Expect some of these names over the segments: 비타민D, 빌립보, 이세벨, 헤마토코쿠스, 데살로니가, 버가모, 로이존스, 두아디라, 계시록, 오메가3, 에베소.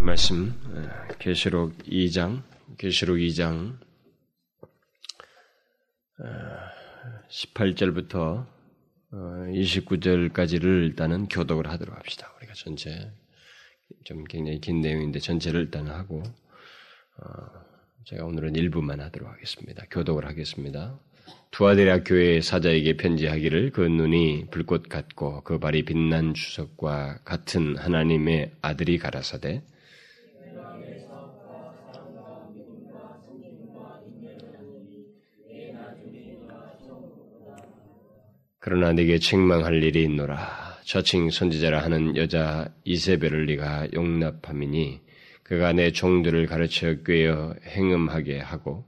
말씀 계시록 2장 18절부터 29절까지를 일단은 교독을 하도록 합시다. 우리가 전체 좀 굉장히 긴 내용인데 전체를 일단 하고 제가 오늘은 일부만 하도록 하겠습니다. 교독을 하겠습니다. 두아디라 교회의 사자에게 편지하기를 그 눈이 불꽃 같고 그 발이 빛난 주석과 같은 하나님의 아들이 가라사대 그러나 네게 책망할 일이 있노라. 저칭 선지자라 하는 여자 이세벨을 네가 용납함이니 그가 내 종들을 가르쳐 꾀어 행음하게 하고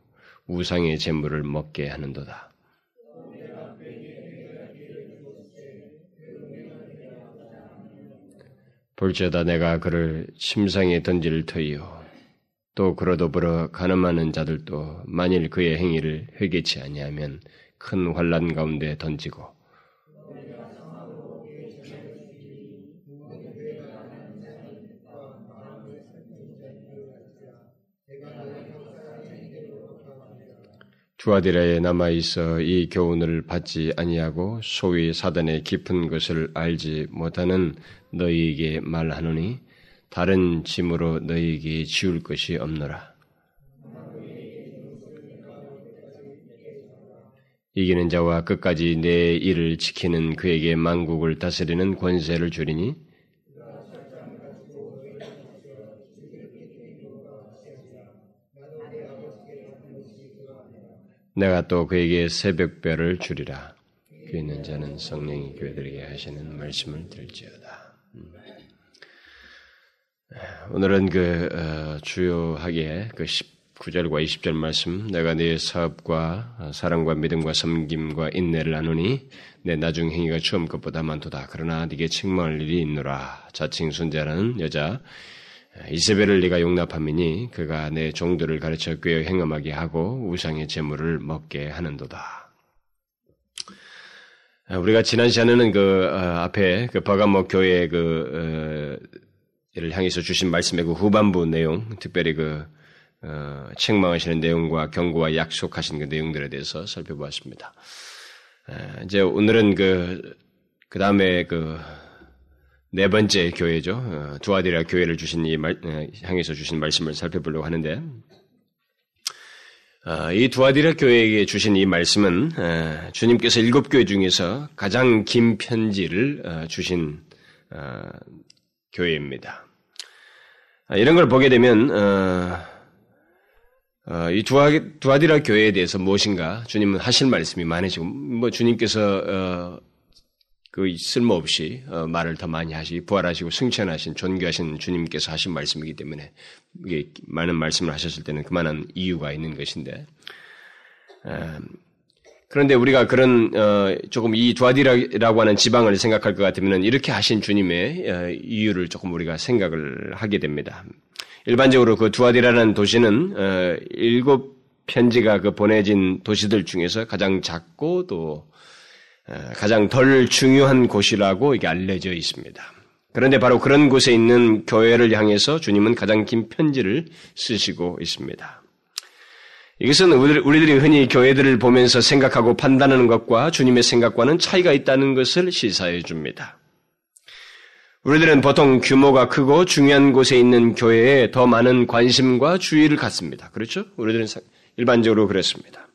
우상의 재물을 먹게 하는도다. 볼지어다 내가 그를 침상에 던질 터이요 또 그로 더불어 가늠하는 자들도 만일 그의 행위를 회개치 아니하면 큰 환난 가운데 던지고 두아디라에 남아있어 이 교훈을 받지 아니하고 소위 사단의 깊은 것을 알지 못하는 너희에게 말하노니 다른 짐으로 너희에게 지울 것이 없노라. 이기는 자와 끝까지 내 일을 지키는 그에게 만국을 다스리는 권세를 주리니 내가 또 그에게 새벽별을 주리라. 귀 있는 자는 성령이 교회들에게 하시는 말씀을 들을지어다. 오늘은 주요하게 19절과 20절 말씀 내가 네 사업과 사랑과 믿음과 섬김과 인내를 나누니 내 나중 행위가 처음 것보다 많도다. 그러나 네게 책망할 일이 있노라. 자칭 선지자라는 여자 이세벨을 네가 용납함이니 그가 내 종들을 가르쳐 꾀어 행음하게 하고 우상의 재물을 먹게 하는도다. 우리가 지난 시간에는 앞에 버가모 교회 를 향해서 주신 말씀의 후반부 내용, 특별히 책망하시는 내용과 경고와 약속하신 내용들에 대해서 살펴보았습니다. 이제 오늘은 그 다음에 네 번째 교회죠. 두아디라 교회를 주신 향해서 주신 말씀을 살펴보려고 하는데, 이 두아디라 교회에게 주신 이 말씀은 주님께서 7교회 중에서 가장 긴 편지를 주신 교회입니다. 이런 걸 보게 되면 이 두아디라 교회에 대해서 무엇인가 주님은 하실 말씀이 많으시고, 주님께서 쓸모없이 말을 더 많이 하시고 부활하시고 승천하신 존귀하신 주님께서 하신 말씀이기 때문에 이게 많은 말씀을 하셨을 때는 그만한 이유가 있는 것인데, 그런데 우리가 조금 이 두아디라라고 하는 지방을 생각할 것 같으면 이렇게 하신 주님의 이유를 조금 우리가 생각을 하게 됩니다. 일반적으로 두아디라라는 도시는 7 편지가 보내진 도시들 중에서 가장 작고 또 가장 덜 중요한 곳이라고 이게 알려져 있습니다. 그런데 바로 그런 곳에 있는 교회를 향해서 주님은 가장 긴 편지를 쓰시고 있습니다. 이것은 우리들이 흔히 교회들을 보면서 생각하고 판단하는 것과 주님의 생각과는 차이가 있다는 것을 시사해 줍니다. 우리들은 보통 규모가 크고 중요한 곳에 있는 교회에 더 많은 관심과 주의를 갖습니다. 그렇죠? 우리들은 일반적으로 그렇습니다.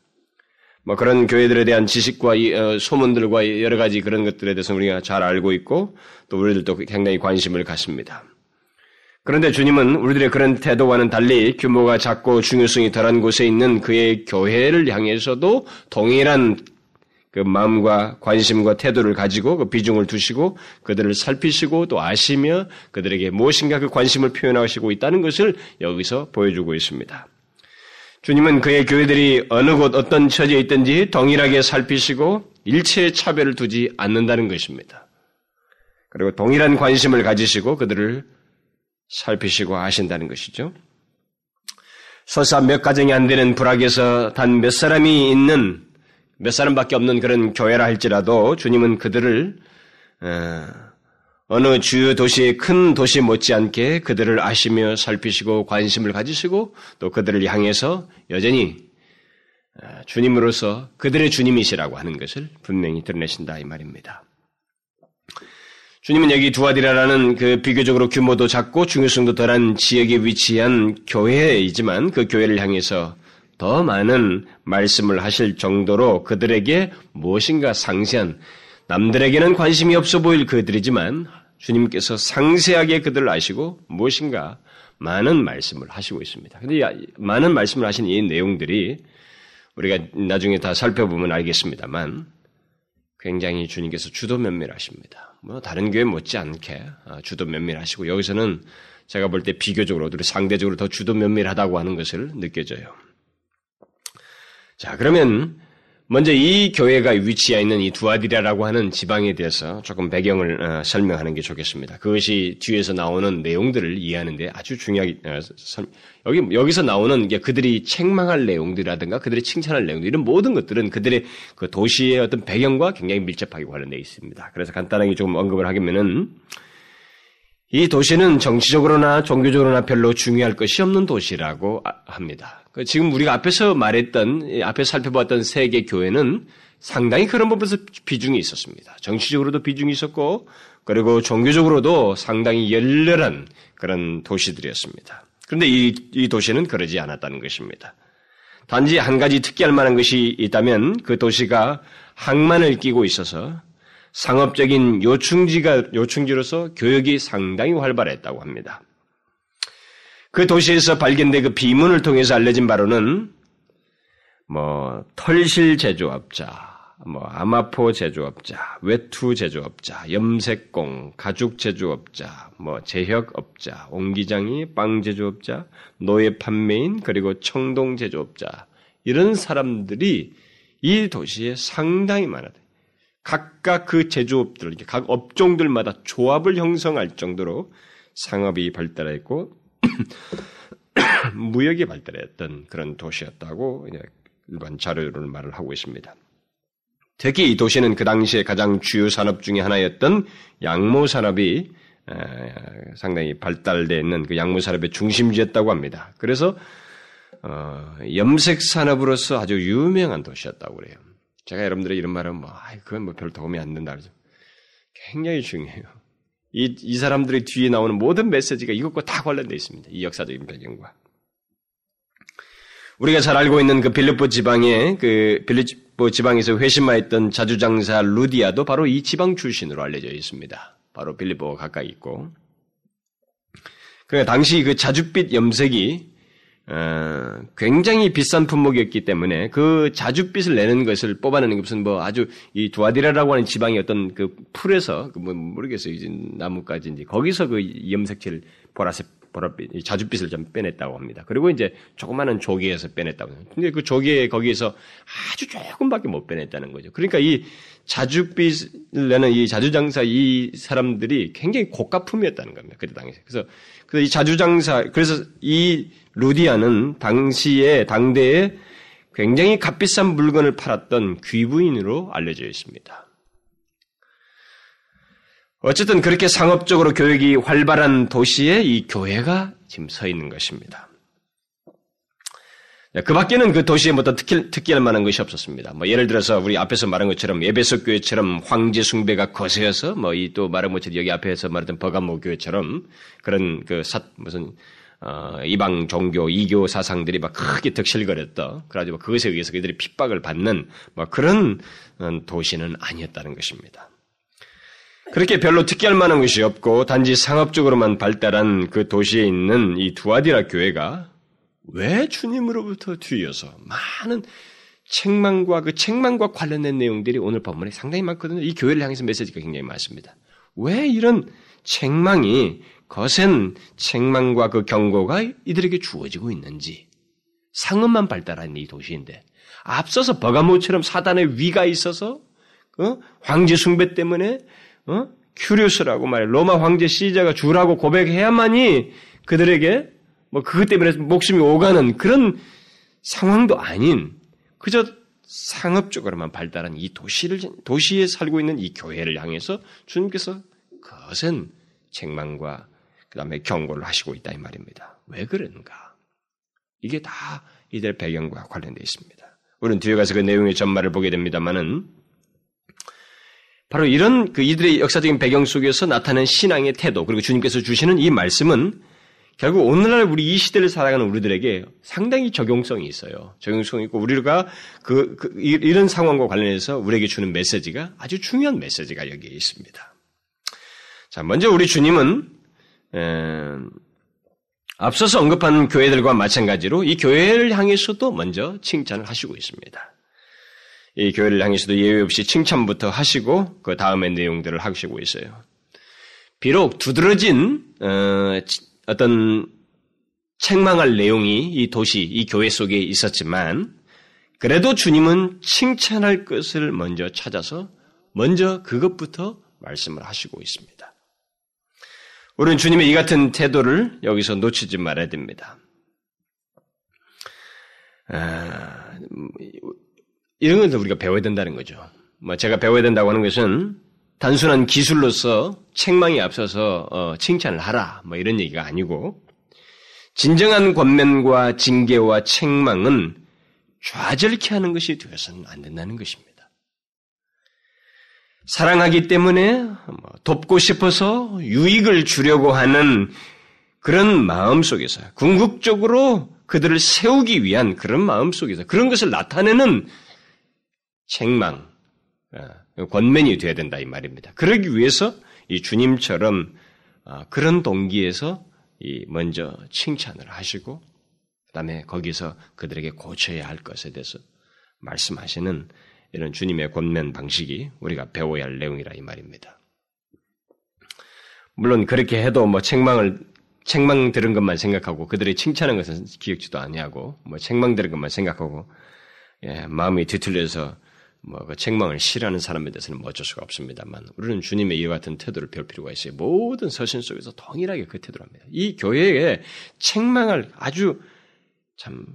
그런 교회들에 대한 지식과 소문들과 여러 가지 그런 것들에 대해서 우리가 잘 알고 있고, 또 우리들도 굉장히 관심을 갖습니다. 그런데 주님은 우리들의 그런 태도와는 달리 규모가 작고 중요성이 덜한 곳에 있는 그의 교회를 향해서도 동일한 마음과 관심과 태도를 가지고 비중을 두시고 그들을 살피시고 또 아시며 그들에게 무엇인가 관심을 표현하시고 있다는 것을 여기서 보여주고 있습니다. 주님은 그의 교회들이 어느 곳 어떤 처지에 있든지 동일하게 살피시고 일체의 차별을 두지 않는다는 것입니다. 그리고 동일한 관심을 가지시고 그들을 살피시고 아신다는 것이죠. 설사 몇 가정이 안 되는 부락에서 단 몇 사람밖에 없는 그런 교회라 할지라도 주님은 그들을 어느 주요 도시의 큰 도시 못지않게 그들을 아시며 살피시고 관심을 가지시고 또 그들을 향해서 여전히 주님으로서 그들의 주님이시라고 하는 것을 분명히 드러내신다 이 말입니다. 주님은 여기 두아디라라는 그 비교적으로 규모도 작고 중요성도 덜한 지역에 위치한 교회이지만 그 교회를 향해서 더 많은 말씀을 하실 정도로 그들에게 무엇인가 상세한 남들에게는 관심이 없어 보일 그들이지만 주님께서 상세하게 그들을 아시고 무엇인가 많은 말씀을 하시고 있습니다. 그런데 많은 말씀을 하신 이 내용들이 우리가 나중에 다 살펴보면 알겠습니다만 굉장히 주님께서 주도 면밀하십니다. 뭐 다른 교회 못지않게 주도 면밀하시고 여기서는 제가 볼 때 비교적으로 상대적으로 더 주도 면밀하다고 하는 것을 느껴져요. 자, 그러면 먼저 이 교회가 위치해 있는 이 두아디라라고 하는 지방에 대해서 조금 배경을 설명하는 게 좋겠습니다. 그것이 뒤에서 나오는 내용들을 이해하는 데 아주 중요하게 여기서 나오는 그들이 책망할 내용들이라든가 그들이 칭찬할 내용들 이런 모든 것들은 그들의 그 도시의 어떤 배경과 굉장히 밀접하게 관련되어 있습니다. 그래서 간단하게 조금 언급을 하면은 이 도시는 정치적으로나 종교적으로나 별로 중요할 것이 없는 도시라고 합니다. 지금 우리가 앞에서 말했던, 앞에서 살펴봤던 세 개 교회는 상당히 그런 부분에서 비중이 있었습니다. 정치적으로도 비중이 있었고, 그리고 종교적으로도 상당히 열렬한 그런 도시들이었습니다. 그런데 이 도시는 그러지 않았다는 것입니다. 단지 한 가지 특기할 만한 것이 있다면 그 도시가 항만을 끼고 있어서 상업적인 요충지로서 교역이 상당히 활발했다고 합니다. 그 도시에서 발견된 그 비문을 통해서 알려진 바로는 털실 제조업자, 아마포 제조업자, 외투 제조업자, 염색공, 가죽 제조업자, 제혁업자, 옹기장이, 빵 제조업자, 노예 판매인, 그리고 청동 제조업자 이런 사람들이 이 도시에 상당히 많았다. 각각 그 제조업들, 각 업종들마다 조합을 형성할 정도로 상업이 발달했고 무역이 발달했던 그런 도시였다고 일반 자료로는 말을 하고 있습니다. 특히 이 도시는 그 당시에 가장 주요 산업 중에 하나였던 양모 산업이 상당히 발달되어 있는 그 양모 산업의 중심지였다고 합니다. 그래서 염색 산업으로서 아주 유명한 도시였다고 그래요. 제가 여러분들의 이런 말은 그건 별 도움이 안 된다 그러죠. 굉장히 중요해요. 이 사람들의 뒤에 나오는 모든 메시지가 이것과 다 관련되어 있습니다. 이 역사적인 배경과. 우리가 잘 알고 있는 그 빌립보 지방에서 회심하였던 자주장사 루디아도 바로 이 지방 출신으로 알려져 있습니다. 바로 빌립보가 가까이 있고. 그러니까 당시 그 자줏빛 염색이 굉장히 비싼 품목이었기 때문에 그 자줏빛을 내는 것을 뽑아내는 게 무슨 아주 이 두아디라라고 하는 지방의 어떤 그 풀에서 모르겠어요. 이제 나뭇가지인지 거기서 그 염색체를 보랏빛 자줏빛을 좀 빼냈다고 합니다. 그리고 이제 조그마한 조개에서 빼냈다고 합니다. 근데 그 조개 거기에서 아주 조금밖에 못 빼냈다는 거죠. 그러니까 이 자줏빛을 내는 이 자주장사 이 사람들이 굉장히 고가품이었다는 겁니다. 그때 당시에. 그래서 이 자주장사 그래서 이 루디아는 당대에 굉장히 값비싼 물건을 팔았던 귀부인으로 알려져 있습니다. 어쨌든 그렇게 상업적으로 교역이 활발한 도시에 이 교회가 지금 서 있는 것입니다. 그 밖에는 그 도시에 특기할 만한 것이 없었습니다. 예를 들어서 우리 앞에서 말한 것처럼 에베소 교회처럼 황제 숭배가 거세여서 또 말한 것처럼 여기 앞에서 말했던 버가모 교회처럼 그런 그 이방 종교, 이교 사상들이 크게 득실거렸다. 그래가지고 그것에 의해서 그들이 핍박을 받는 그런 도시는 아니었다는 것입니다. 그렇게 별로 특이할 만한 것이 없고 단지 상업적으로만 발달한 그 도시에 있는 이 두아디라 교회가 왜 주님으로부터 뒤이어서 많은 책망과 관련된 내용들이 오늘 본문에 상당히 많거든요. 이 교회를 향해서 메시지가 굉장히 많습니다. 왜 이런 거센 책망과 그 경고가 이들에게 주어지고 있는지 상업만 발달한 이 도시인데 앞서서 버가모처럼 사단의 위가 있어서 황제 숭배 때문에 큐리우스라고 말해 로마 황제 시자가 주라고 고백해야만이 그들에게 그것 때문에 목숨이 오가는 그런 상황도 아닌 그저 상업적으로만 발달한 이 도시에 살고 있는 이 교회를 향해서 주님께서 그것은 책망과 그 다음에 경고를 하시고 있다 이 말입니다. 왜 그런가? 이게 다 이들 배경과 관련되어 있습니다. 우리는 뒤에 가서 그 내용의 전말을 보게 됩니다만은 바로 이런 그 이들의 역사적인 배경 속에서 나타난 신앙의 태도 그리고 주님께서 주시는 이 말씀은 결국 오늘날 우리 이 시대를 살아가는 우리들에게 상당히 적용성이 있어요. 적용성이 있고 우리가 이런 상황과 관련해서 우리에게 주는 메시지가 아주 중요한 메시지가 여기에 있습니다. 자, 먼저 우리 주님은 앞서서 언급한 교회들과 마찬가지로 이 교회를 향해서도 먼저 칭찬을 하시고 있습니다. 이 교회를 향해서도 예외 없이 칭찬부터 하시고 그 다음의 내용들을 하시고 있어요. 비록 두드러진 어떤 책망할 내용이 이 도시, 이 교회 속에 있었지만 그래도 주님은 칭찬할 것을 먼저 찾아서 먼저 그것부터 말씀을 하시고 있습니다. 우리는 주님의 이 같은 태도를 여기서 놓치지 말아야 됩니다. 이런 것도 우리가 배워야 된다는 거죠. 제가 배워야 된다고 하는 것은 단순한 기술로서 책망이 앞서서 칭찬을 하라 이런 얘기가 아니고 진정한 권면과 징계와 책망은 좌절케 하는 것이 되어서는 안 된다는 것입니다. 사랑하기 때문에 돕고 싶어서 유익을 주려고 하는 그런 마음 속에서 궁극적으로 그들을 세우기 위한 그런 마음 속에서 그런 것을 나타내는 책망, 권면이 돼야 된다 이 말입니다. 그러기 위해서 이 주님처럼 그런 동기에서 먼저 칭찬을 하시고 그다음에 거기서 그들에게 고쳐야 할 것에 대해서 말씀하시는 이런 주님의 권면 방식이 우리가 배워야 할 내용이라 이 말입니다. 물론 그렇게 해도 책망 들은 것만 생각하고 그들이 칭찬한 것은 기억지도 아니하고 책망 들은 것만 생각하고 마음이 뒤틀려서 그 책망을 싫어하는 사람에 대해서는 어쩔 수가 없습니다만 우리는 주님의 이와 같은 태도를 배울 필요가 있어요. 모든 서신 속에서 동일하게 그 태도를 합니다. 이 교회에 책망할 아주 참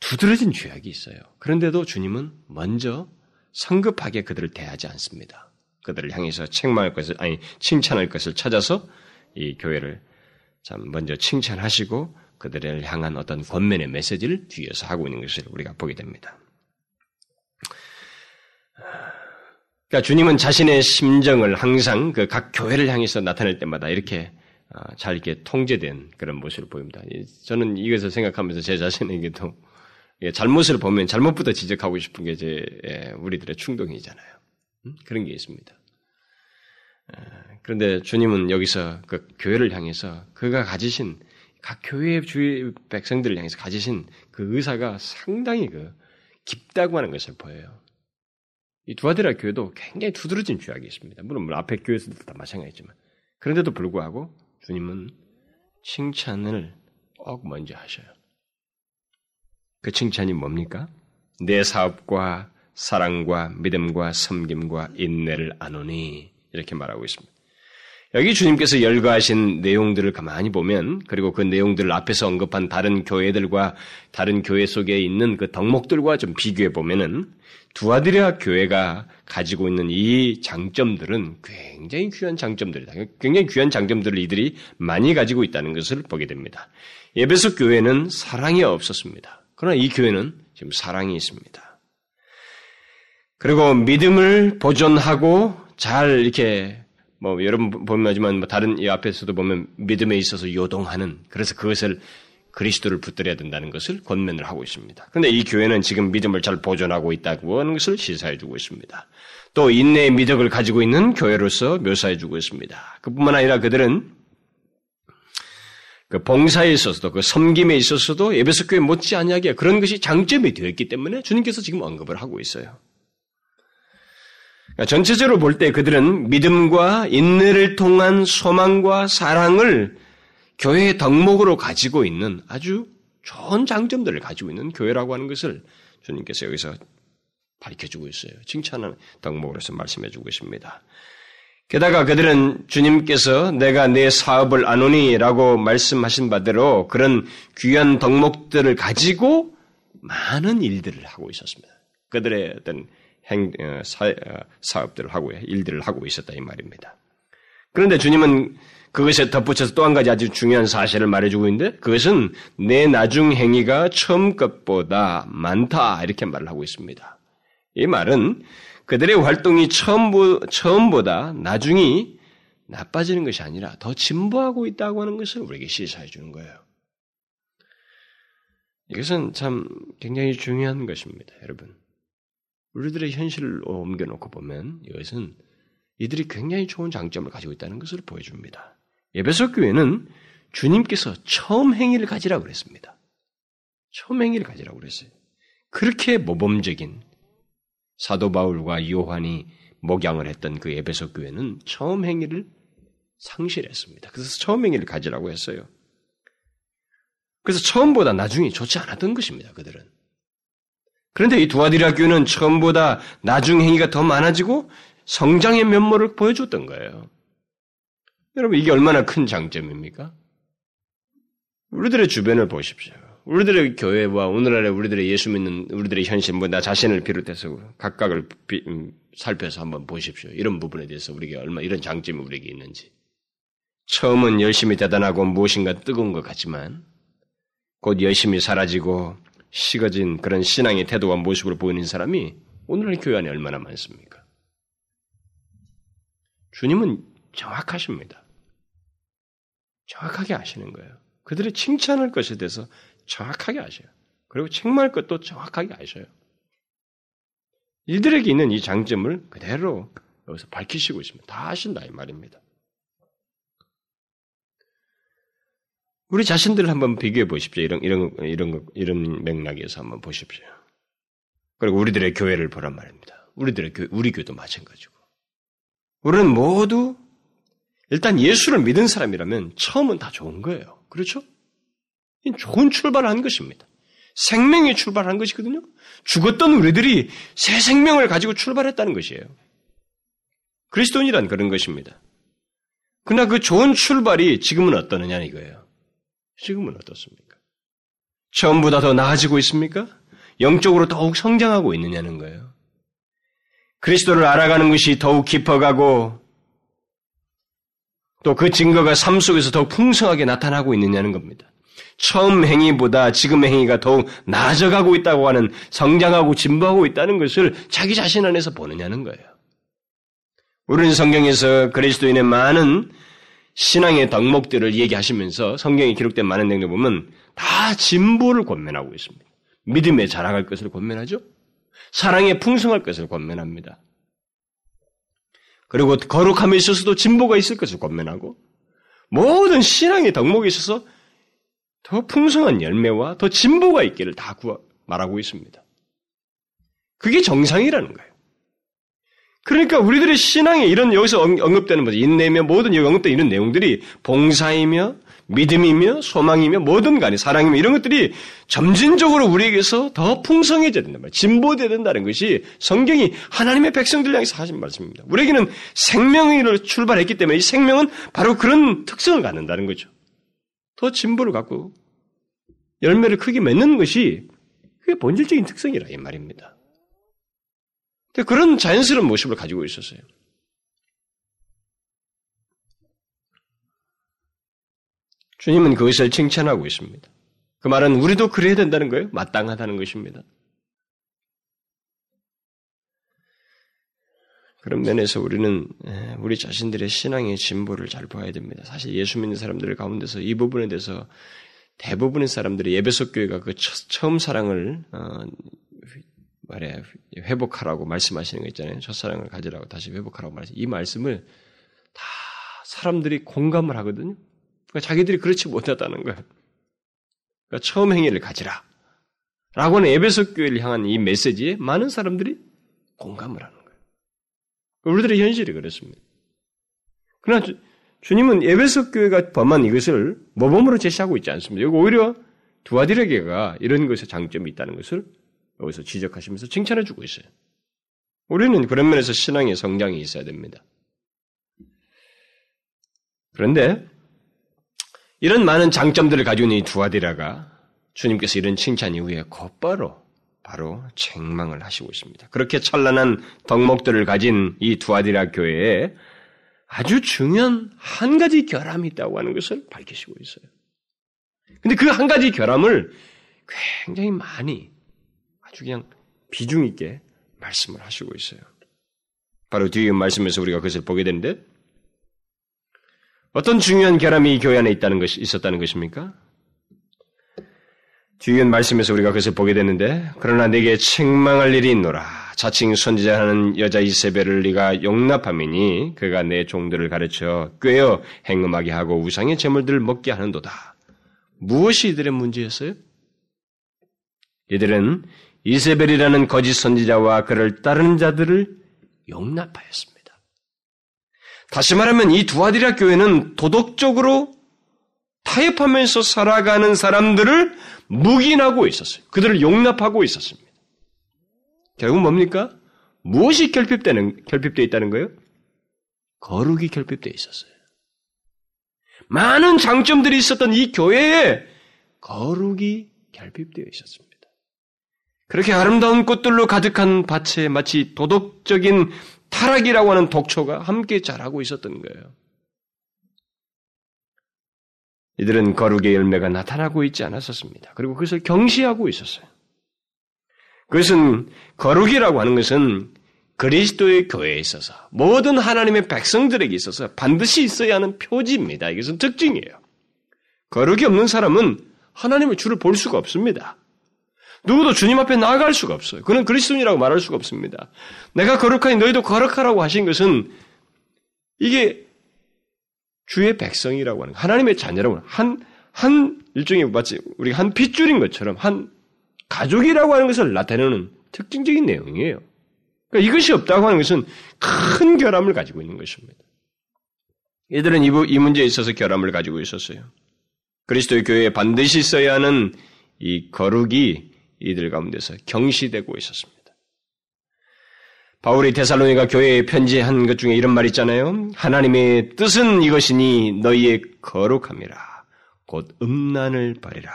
두드러진 죄악이 있어요. 그런데도 주님은 먼저 성급하게 그들을 대하지 않습니다. 그들을 향해서 칭찬할 것을 찾아서 이 교회를 참 먼저 칭찬하시고 그들을 향한 어떤 권면의 메시지를 뒤에서 하고 있는 것을 우리가 보게 됩니다. 그러니까 주님은 자신의 심정을 항상 그 각 교회를 향해서 나타낼 때마다 이렇게 잘 이렇게 통제된 그런 모습을 보입니다. 저는 이것을 생각하면서 제 자신에게도 잘못을 보면 잘못부터 지적하고 싶은 게 우리들의 충동이잖아요. 그런 게 있습니다. 그런데 주님은 여기서 그 교회를 향해서 그가 가지신 각 교회의 주위 백성들을 향해서 가지신 그 의사가 상당히 깊다고 하는 것을 보여요. 이 두아디라 교회도 굉장히 두드러진 죄악이 있습니다. 물론 앞에 교회에서도 다 마찬가지지만 그런데도 불구하고 주님은 칭찬을 꼭 먼저 하셔요. 그 칭찬이 뭡니까? 내 사업과 사랑과 믿음과 섬김과 인내를 아노니 이렇게 말하고 있습니다. 여기 주님께서 열거하신 내용들을 가만히 보면 그리고 그 내용들을 앞에서 언급한 다른 교회들과 다른 교회 속에 있는 그 덕목들과 좀 비교해 보면은 두아디라 교회가 가지고 있는 이 장점들은 굉장히 귀한 장점들이다. 굉장히 귀한 장점들을 이들이 많이 가지고 있다는 것을 보게 됩니다. 에베소 교회는 사랑이 없었습니다. 그러나 이 교회는 지금 사랑이 있습니다. 그리고 믿음을 보존하고 잘 이렇게 여러분 보면 하지만 다른 이 앞에서도 보면 믿음에 있어서 요동하는 그래서 그것을 그리스도를 붙들어야 된다는 것을 권면을 하고 있습니다. 그런데 이 교회는 지금 믿음을 잘 보존하고 있다고 하는 것을 시사해주고 있습니다. 또 인내의 미덕을 가지고 있는 교회로서 묘사해주고 있습니다. 그뿐만 아니라 그들은 그 봉사에 있어서도 그 섬김에 있어서도 에베소 교회 못지않게 그런 것이 장점이 되었기 때문에 주님께서 지금 언급을 하고 있어요. 그러니까 전체적으로 볼 때 그들은 믿음과 인내를 통한 소망과 사랑을 교회의 덕목으로 가지고 있는 아주 좋은 장점들을 가지고 있는 교회라고 하는 것을 주님께서 여기서 밝혀주고 있어요. 칭찬하는 덕목으로서 말씀해주고 있습니다. 게다가 그들은 주님께서 내가 내 사업을 아노니 라고 말씀하신 바대로 그런 귀한 덕목들을 가지고 많은 일들을 하고 있었습니다. 그들의 어떤 사업들을 하고 일들을 하고 있었다 이 말입니다. 그런데 주님은 그것에 덧붙여서 또 한 가지 아주 중요한 사실을 말해주고 있는데 그것은 내 나중 행위가 처음 것보다 많다 이렇게 말을 하고 있습니다. 이 말은 그들의 활동이 처음보다 나중이 나빠지는 것이 아니라 더 진보하고 있다고 하는 것을 우리에게 시사해 주는 거예요. 이것은 참 굉장히 중요한 것입니다, 여러분. 우리들의 현실을 옮겨놓고 보면 이것은 이들이 굉장히 좋은 장점을 가지고 있다는 것을 보여줍니다. 에베소 교회는 주님께서 처음 행위를 가지라고 그랬습니다. 처음 행위를 가지라고 그랬어요. 그렇게 모범적인 사도 바울과 요한이 목양을 했던 그 에베소 교회는 처음 행위를 상실했습니다. 그래서 처음 행위를 가지라고 했어요. 그래서 처음보다 나중이 좋지 않았던 것입니다, 그들은. 그런데 이 두아디라 교회는 처음보다 나중 행위가 더 많아지고 성장의 면모를 보여줬던 거예요. 여러분, 이게 얼마나 큰 장점입니까? 우리들의 주변을 보십시오. 우리들의 교회와 오늘날의 우리들의 예수 믿는 우리들의 현실, 뭐 나 자신을 비롯해서 각각을 살펴서 한번 보십시오. 이런 부분에 대해서 우리에게 얼마나 이런 장점이 우리에게 있는지. 처음은 열심히 대단하고 무엇인가 뜨거운 것 같지만 곧 열심히 사라지고 식어진 그런 신앙의 태도와 모습으로 보이는 사람이 오늘날 교회 안에 얼마나 많습니까? 주님은 정확하십니다. 정확하게 아시는 거예요. 그들의 칭찬할 것에 대해서 정확하게 아셔요. 그리고 책망할 것도 정확하게 아셔요. 이들에게 있는 이 장점을 그대로 여기서 밝히시고 있습니다. 다 아신다 이 말입니다. 우리 자신들 한번 비교해 보십시오. 이런 맥락에서 한번 보십시오. 그리고 우리들의 교회를 보란 말입니다. 우리 교회도 마찬가지고. 우리는 모두 일단 예수를 믿은 사람이라면 처음은 다 좋은 거예요. 그렇죠? 좋은 출발을 한 것입니다. 생명의 출발을 한 것이거든요. 죽었던 우리들이 새 생명을 가지고 출발했다는 것이에요. 그리스도인이란 그런 것입니다. 그러나 그 좋은 출발이 지금은 어떠느냐 이거예요. 지금은 어떻습니까? 처음보다 더 나아지고 있습니까? 영적으로 더욱 성장하고 있느냐는 거예요. 그리스도를 알아가는 것이 더욱 깊어가고 또 그 증거가 삶 속에서 더욱 풍성하게 나타나고 있느냐는 겁니다. 처음 행위보다 지금의 행위가 더욱 나아져가고 있다고 하는 성장하고 진보하고 있다는 것을 자기 자신 안에서 보느냐는 거예요. 우리는 성경에서 그리스도인의 많은 신앙의 덕목들을 얘기하시면서 성경에 기록된 많은 내용을 보면 다 진보를 권면하고 있습니다. 믿음에 자라갈 것을 권면하죠. 사랑에 풍성할 것을 권면합니다. 그리고 거룩함에 있어서도 진보가 있을 것을 권면하고 모든 신앙의 덕목에 있어서 더 풍성한 열매와 더 진보가 있기를 다 말하고 있습니다. 그게 정상이라는 거예요. 그러니까 우리들의 신앙에 이런 여기서 언급되는 인내며 모든 여기 언급되는 이런 내용들이 봉사이며 믿음이며 소망이며 뭐든 간에 사랑이며 이런 것들이 점진적으로 우리에게서 더 풍성해져야 된단 말이에요. 진보되어야 된다는 것이 성경이 하나님의 백성들 향해서 하신 말씀입니다. 우리에게는 생명으로 출발했기 때문에 이 생명은 바로 그런 특성을 갖는다는 거죠. 더 진보를 갖고 열매를 크게 맺는 것이 그게 본질적인 특성이라 이 말입니다. 근데 그런 자연스러운 모습을 가지고 있었어요. 주님은 그것을 칭찬하고 있습니다. 그 말은 우리도 그래야 된다는 거예요. 마땅하다는 것입니다. 그런 면에서 우리는 우리 자신들의 신앙의 진보를 잘 봐야 됩니다. 사실 예수 믿는 사람들 가운데서 이 부분에 대해서 대부분의 사람들이 에베소 교회가 그 처음 사랑을 회복하라고 말씀하시는 거 있잖아요. 첫사랑을 가지라고 다시 회복하라고 말씀. 이 말씀을 다 사람들이 공감을 하거든요. 그러니까 자기들이 그렇지 못했다는 거예요. 그러니까 처음 행위를 가지라 라고 하는 에베소 교회를 향한 이 메시지에 많은 사람들이 공감을 하는 거예요. 우리들의 현실이 그렇습니다. 그러나 주님은 에베소 교회가 범한 이것을 모범으로 제시하고 있지 않습니다. 여기 오히려 두아디라 교회가 이런 것에 장점이 있다는 것을 여기서 지적하시면서 칭찬해주고 있어요. 우리는 그런 면에서 신앙의 성장이 있어야 됩니다. 그런데 이런 많은 장점들을 가지고 있는 이 두아디라가 주님께서 이런 칭찬 이후에 곧바로 바로 책망을 하시고 있습니다. 그렇게 찬란한 덕목들을 가진 이 두아디라 교회에 아주 중요한 한 가지 결함이 있다고 하는 것을 밝히시고 있어요. 근데 그 한 가지 결함을 굉장히 많이 아주 그냥 비중 있게 말씀을 하시고 있어요. 바로 뒤에 말씀에서 우리가 그것을 보게 되는데 어떤 중요한 결함이 이 교회 안에 있었다는 것입니까? 뒤에 말씀에서 우리가 그것을 보게 되는데 그러나 내게 책망할 일이 있노라. 자칭 선지자하는 여자 이세벨을 네가 용납함이니 그가 내 종들을 가르쳐 꾀어 행음하게 하고 우상의 제물들을 먹게 하는도다. 무엇이 이들의 문제였어요? 이들은 이세벨이라는 거짓 선지자와 그를 따르는 자들을 용납하였습니다. 다시 말하면 이 두아디라 교회는 도덕적으로 타협하면서 살아가는 사람들을 묵인하고 있었어요. 그들을 용납하고 있었습니다. 결국 뭡니까? 무엇이 결핍되어 있다는 거예요? 거룩이 결핍되어 있었어요. 많은 장점들이 있었던 이 교회에 거룩이 결핍되어 있었습니다. 그렇게 아름다운 꽃들로 가득한 밭에 마치 도덕적인 타락이라고 하는 독초가 함께 자라고 있었던 거예요. 이들은 거룩의 열매가 나타나고 있지 않았었습니다. 그리고 그것을 경시하고 있었어요. 그것은 거룩이라고 하는 것은 그리스도의 교회에 있어서 모든 하나님의 백성들에게 있어서 반드시 있어야 하는 표지입니다. 이것은 특징이에요. 거룩이 없는 사람은 하나님의 주를 볼 수가 없습니다. 누구도 주님 앞에 나아갈 수가 없어요. 그는 그리스도인이라고 말할 수가 없습니다. 내가 거룩하니 너희도 거룩하라고 하신 것은 이게 주의 백성이라고 하는 하나님의 자녀라고 하는 한 일종의 마치 우리가 한 핏줄인 것처럼 한 가족이라고 하는 것을 나타내는 특징적인 내용이에요. 그러니까 이것이 없다고 하는 것은 큰 결함을 가지고 있는 것입니다. 얘들은 이 문제에 있어서 결함을 가지고 있었어요. 그리스도의 교회에 반드시 있어야 하는 이 거룩이 이들 가운데서 경시되고 있었습니다. 바울이 데살로니가 교회에 편지한 것 중에 이런 말 있잖아요. 하나님의 뜻은 이것이니 너희의 거룩함이라 곧 음란을 버리라.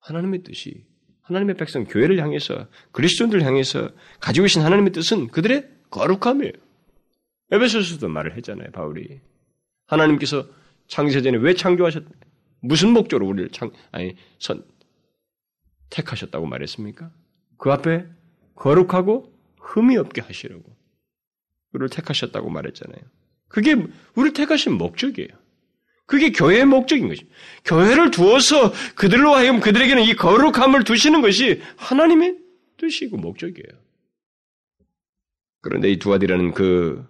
하나님의 뜻이 하나님의 백성 교회를 향해서 그리스도인들을 향해서 가지고 계신 하나님의 뜻은 그들의 거룩함이에요. 에베소서도 말을 했잖아요. 바울이 하나님께서 창세전에 왜 창조하셨나요? 무슨 목적으로 우리를 택하셨다고 말했습니까? 그 앞에 거룩하고 흠이 없게 하시려고 우리를 택하셨다고 말했잖아요. 그게 우리를 택하신 목적이에요. 그게 교회의 목적인 것이죠. 교회를 두어서 그들로 하여금 그들에게는 이 거룩함을 두시는 것이 하나님의 뜻이고 목적이에요. 그런데 이 두아디라는 그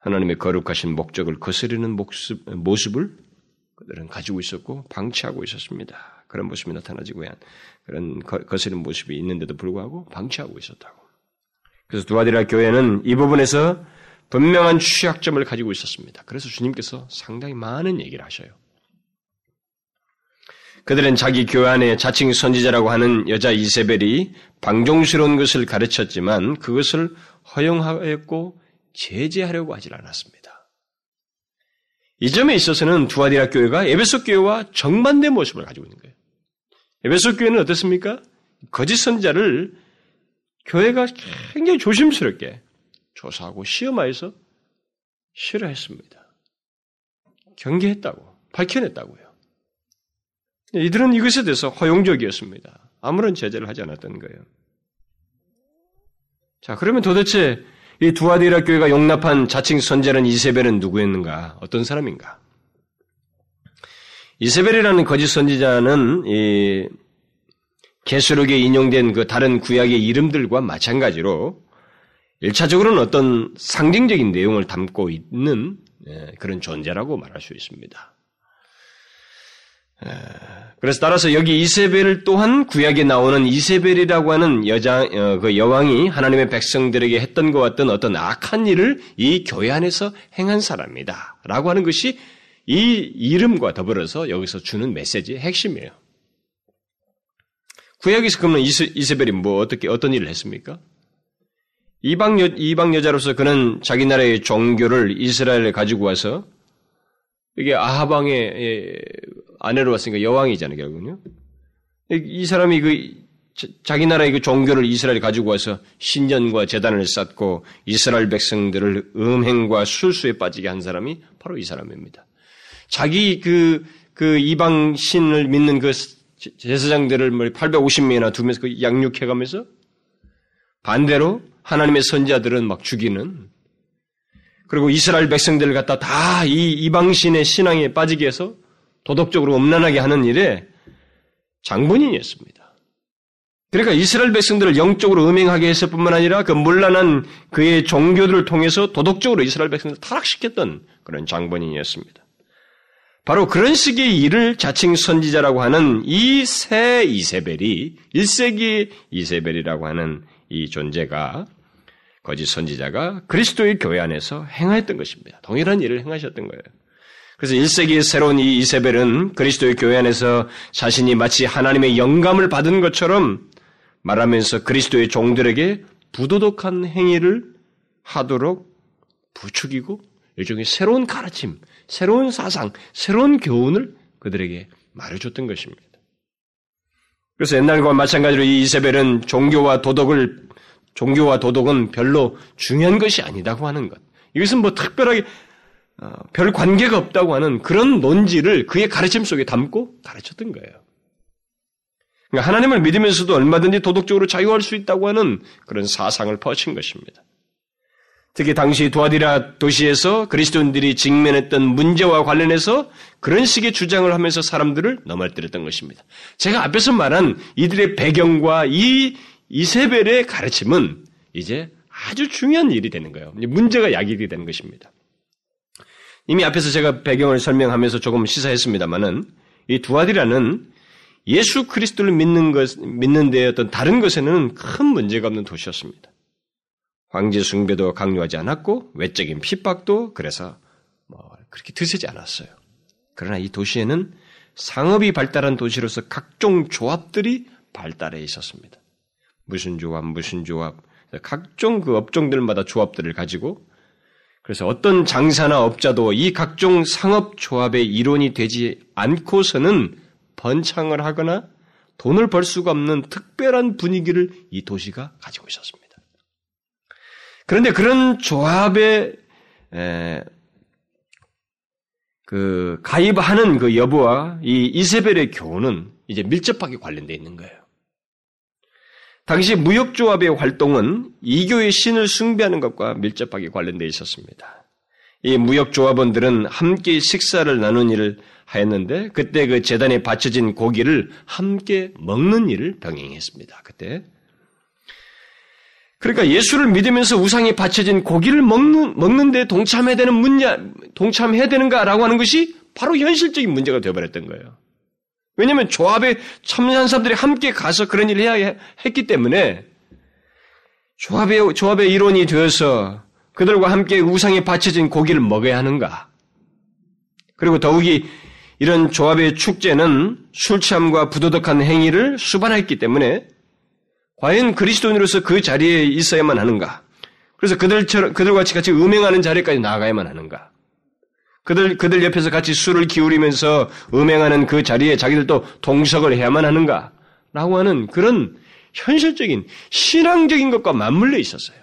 하나님의 거룩하신 목적을 거스르는 모습을 그들은 가지고 있었고 방치하고 있었습니다. 그런 모습이 나타나지고 그런 거스른 모습이 있는데도 불구하고 방치하고 있었다고. 그래서 두아디라 교회는 이 부분에서 분명한 취약점을 가지고 있었습니다. 그래서 주님께서 상당히 많은 얘기를 하셔요. 그들은 자기 교회 안에 자칭 선지자라고 하는 여자 이세벨이 방종스러운 것을 가르쳤지만 그것을 허용하였고 제재하려고 하질 않았습니다. 이 점에 있어서는 두아디라 교회가 에베소 교회와 정반대 모습을 가지고 있는 거예요. 에베소 교회는 어떻습니까? 거짓 선지자를 교회가 굉장히 조심스럽게 조사하고 시험하여서 싫어했습니다. 경계했다고, 밝혀냈다고요. 이들은 이것에 대해서 허용적이었습니다. 아무런 제재를 하지 않았던 거예요. 자, 그러면 도대체 이 두아디라 교회가 용납한 자칭 선지자는 이세벨은 누구였는가? 어떤 사람인가? 이세벨이라는 거짓 선지자는 이 계시록에 인용된 그 다른 구약의 이름들과 마찬가지로 1차적으로는 어떤 상징적인 내용을 담고 있는 그런 존재라고 말할 수 있습니다. 그래서 따라서 여기 이세벨 또한 구약에 나오는 이세벨이라고 하는 그 여왕이 하나님의 백성들에게 했던 것 같은 어떤 악한 일을 이 교회 안에서 행한 사람이다 라고 하는 것이 이 이름과 더불어서 여기서 주는 메시지의 핵심이에요. 구약에서 그러면 이세벨이 어떤 일을 했습니까? 이방 여자로서 그는 자기 나라의 종교를 이스라엘에 가지고 와서 이게 아하방의 아내로 왔으니까 여왕이잖아요, 결국은요. 이 사람이 그 자기 나라의 그 종교를 이스라엘이 가지고 와서 신전과 제단을 쌓고 이스라엘 백성들을 음행과 술수에 빠지게 한 사람이 바로 이 사람입니다. 자기 그 이방 신을 믿는 그 제사장들을 850명이나 두면서 그 양육해가면서 반대로 하나님의 선지자들은 막 죽이는, 그리고 이스라엘 백성들을 갖다 다 이 이방신의 신앙에 빠지게 해서 도덕적으로 음란하게 하는 일에 장본인이었습니다. 그러니까 이스라엘 백성들을 영적으로 음행하게 했을 뿐만 아니라 그 문란한 그의 종교들을 통해서 도덕적으로 이스라엘 백성들을 타락시켰던 그런 장본인이었습니다. 바로 그런 식의 일을 자칭 선지자라고 하는 이 새 이세벨이, 1세기 이세벨이라고 하는 이 존재가, 거짓 선지자가 그리스도의 교회 안에서 행하였던 것입니다. 동일한 일을 행하셨던 거예요. 그래서 1세기의 새로운 이 이세벨은 그리스도의 교회 안에서 자신이 마치 하나님의 영감을 받은 것처럼 말하면서 그리스도의 종들에게 부도덕한 행위를 하도록 부추기고 일종의 새로운 가르침, 새로운 사상, 새로운 교훈을 그들에게 말해줬던 것입니다. 그래서 옛날과 마찬가지로 이 이세벨은 종교와 도덕은 별로 중요한 것이 아니다고 하는 것, 이것은 뭐 특별하게 별 관계가 없다고 하는 그런 논지를 그의 가르침 속에 담고 가르쳤던 거예요. 그러니까 하나님을 믿으면서도 얼마든지 도덕적으로 자유할 수 있다고 하는 그런 사상을 퍼친 것입니다. 특히 당시 두아디라 도시에서 그리스도인들이 직면했던 문제와 관련해서 그런 식의 주장을 하면서 사람들을 넘어뜨렸던 것입니다. 제가 앞에서 말한 이들의 배경과 이 이세벨의 가르침은 이제 아주 중요한 일이 되는 거예요. 문제가 야기되게 되는 것입니다. 이미 앞에서 제가 배경을 설명하면서 조금 시사했습니다마는 이 두아디라는 예수 그리스도를 믿는 데의 어떤 다른 것에는 큰 문제가 없는 도시였습니다. 황제 숭배도 강요하지 않았고 외적인 핍박도 그래서 그렇게 드세지 않았어요. 그러나 이 도시에는 상업이 발달한 도시로서 각종 조합들이 발달해 있었습니다. 무슨 조합, 각종 그 업종들마다 조합들을 가지고, 그래서 어떤 장사나 업자도 이 각종 상업 조합의 일원이 되지 않고서는 번창을 하거나 돈을 벌 수가 없는 특별한 분위기를 이 도시가 가지고 있었습니다. 그런데 그런 조합에 그 가입하는 그 여부와 이 이세벨의 교훈은 이제 밀접하게 관련되어 있는 거예요. 당시 무역조합의 활동은 이교의 신을 숭배하는 것과 밀접하게 관련되어 있었습니다. 이 무역조합원들은 함께 식사를 나눈 일을 하였는데 그때 그 제단에 바쳐진 고기를 함께 먹는 일을 병행했습니다. 그때 그러니까 예수를 믿으면서 우상에 바쳐진 고기를 먹는 데 동참해야 되는가라고 하는 것이 바로 현실적인 문제가 되어버렸던 거예요. 왜냐하면 조합에 참여한 사람들이 함께 가서 그런 일을 해야 했기 때문에 조합의 일원이 되어서 그들과 함께 우상에 바쳐진 고기를 먹어야 하는가. 그리고 더욱이 이런 조합의 축제는 술 취함과 부도덕한 행위를 수반했기 때문에 과연 그리스도인으로서 그 자리에 있어야만 하는가. 그래서 그들과 같이 음행하는 자리까지 나아가야만 하는가. 그들 옆에서 같이 술을 기울이면서 음행하는 그 자리에 자기들도 동석을 해야만 하는가. 라고 하는 그런 현실적인 신앙적인 것과 맞물려 있었어요.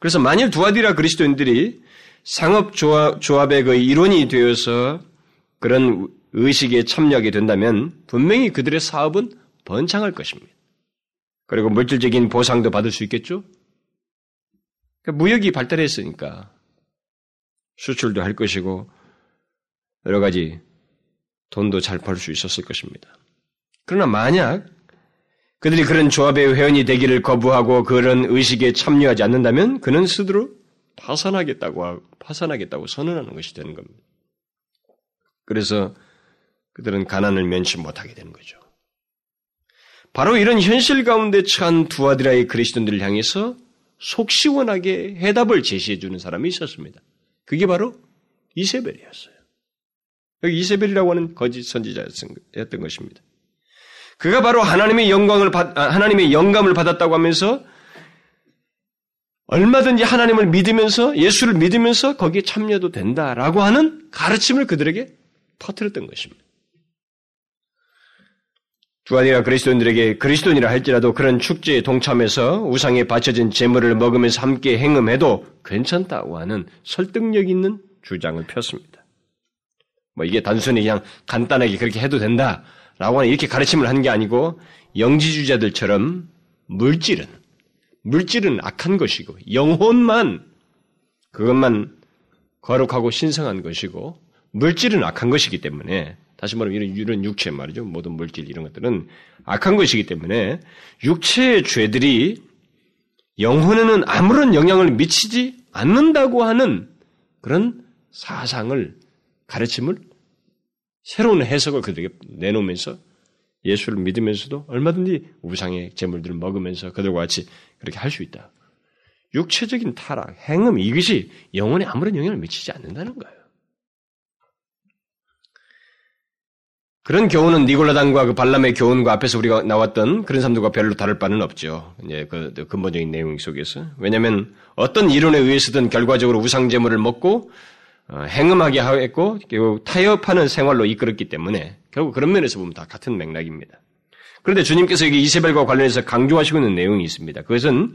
그래서 만일 두아디라 그리스도인들이 상업조합의 그 일원이 되어서 그런 의식에 참여하게 된다면 분명히 그들의 사업은 번창할 것입니다. 그리고 물질적인 보상도 받을 수 있겠죠? 그러니까 무역이 발달했으니까 수출도 할 것이고 여러 가지 돈도 잘 벌 수 있었을 것입니다. 그러나 만약 그들이 그런 조합의 회원이 되기를 거부하고 그런 의식에 참여하지 않는다면 그는 스스로 파산하겠다고 선언하는 것이 되는 겁니다. 그래서 그들은 가난을 면치 못하게 되는 거죠. 바로 이런 현실 가운데 처한 두아디라의 그리스도인들을 향해서 속 시원하게 해답을 제시해 주는 사람이 있었습니다. 그게 바로 이세벨이었어요. 여기 이세벨이라고 하는 거짓 선지자였던 것입니다. 그가 바로 하나님의 영감을 받았다고 하면서 얼마든지 하나님을 믿으면서 예수를 믿으면서 거기에 참여도 된다라고 하는 가르침을 그들에게 퍼뜨렸던 것입니다. 두아디라 그리스도인들에게 그리스도인이라 할지라도 그런 축제에 동참해서 우상에 바쳐진 재물을 먹으면서 함께 행음해도 괜찮다고 하는 설득력 있는 주장을 폈습니다. 뭐 이게 단순히 그냥 간단하게 그렇게 해도 된다라고 하는 이렇게 가르침을 한 게 아니고 영지주의자들처럼 물질은 악한 것이고 그것만 거룩하고 신성한 것이고 물질은 악한 것이기 때문에 다시 말하면 이런 육체 말이죠. 모든 물질 이런 것들은 악한 것이기 때문에 육체의 죄들이 영혼에는 아무런 영향을 미치지 않는다고 하는 그런 사상을 가르침을 새로운 해석을 그들에게 내놓으면서 예수를 믿으면서도 얼마든지 우상의 재물들을 먹으면서 그들과 같이 그렇게 할 수 있다. 육체적인 타락, 행음 이것이 영혼에 아무런 영향을 미치지 않는다는 거예요. 그런 교훈은 니골라당과 그 발람의 교훈과 앞에서 우리가 나왔던 그런 사람들과 별로 다를 바는 없죠. 이제 그 근본적인 내용 속에서. 왜냐하면 어떤 이론에 의해서든 결과적으로 우상 재물을 먹고 행음하게 했고 결국 타협하는 생활로 이끌었기 때문에 결국 그런 면에서 보면 다 같은 맥락입니다. 그런데 주님께서 여기 이세벨과 관련해서 강조하시고 있는 내용이 있습니다. 그것은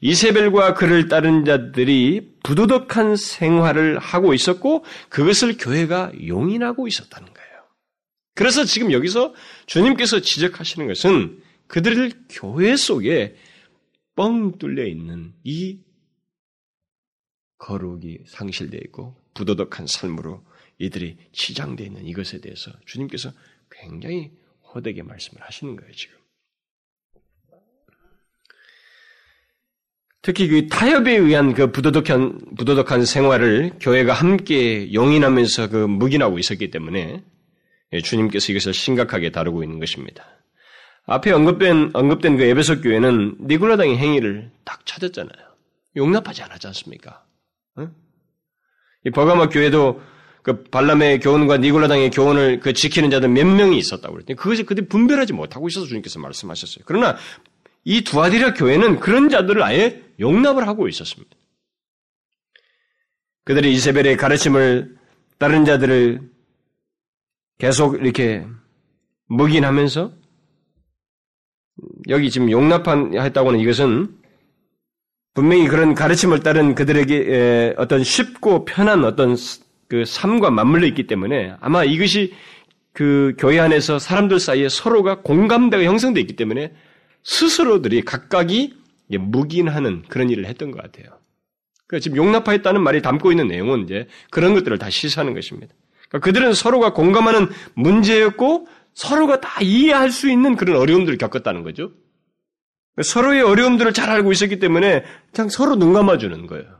이세벨과 그를 따른 자들이 부도덕한 생활을 하고 있었고 그것을 교회가 용인하고 있었다는 거예요. 그래서 지금 여기서 주님께서 지적하시는 것은 그들을 교회 속에 뻥 뚫려 있는 이 거룩이 상실되어 있고 부도덕한 삶으로 이들이 치장되어 있는 이것에 대해서 주님께서 굉장히 호되게 말씀을 하시는 거예요, 지금. 특히 그 타협에 의한 그 부도덕한 생활을 교회가 함께 용인하면서 그 묵인하고 있었기 때문에 주님께서 이것을 심각하게 다루고 있는 것입니다. 앞에 언급된 그 에베소 교회는 니골라당의 행위를 딱 찾았잖아요. 용납하지 않았지 않습니까? 응? 이 버가모 교회도 그 발람의 교훈과 니골라당의 교훈을 그 지키는 자들 몇 명이 있었다고 그랬더니 그것을 그들이 분별하지 못하고 있어서 주님께서 말씀하셨어요. 그러나 이 두아디라 교회는 그런 자들을 아예 용납을 하고 있었습니다. 그들이 이세벨의 가르침을 따른 자들을 계속 이렇게 묵인하면서 여기 지금 용납했다고 하는 이것은 분명히 그런 가르침을 따른 그들에게 어떤 쉽고 편한 어떤 그 삶과 맞물려 있기 때문에 아마 이것이 그 교회 안에서 사람들 사이에 서로가 공감대가 형성되어 있기 때문에 스스로들이 각각이 묵인하는 그런 일을 했던 것 같아요. 그러니까 지금 용납하였다는 말이 담고 있는 내용은 이제 그런 것들을 다 시사하는 것입니다. 그러니까 그들은 서로가 공감하는 문제였고 서로가 다 이해할 수 있는 그런 어려움들을 겪었다는 거죠. 그러니까 서로의 어려움들을 잘 알고 있었기 때문에 그냥 서로 눈 감아주는 거예요.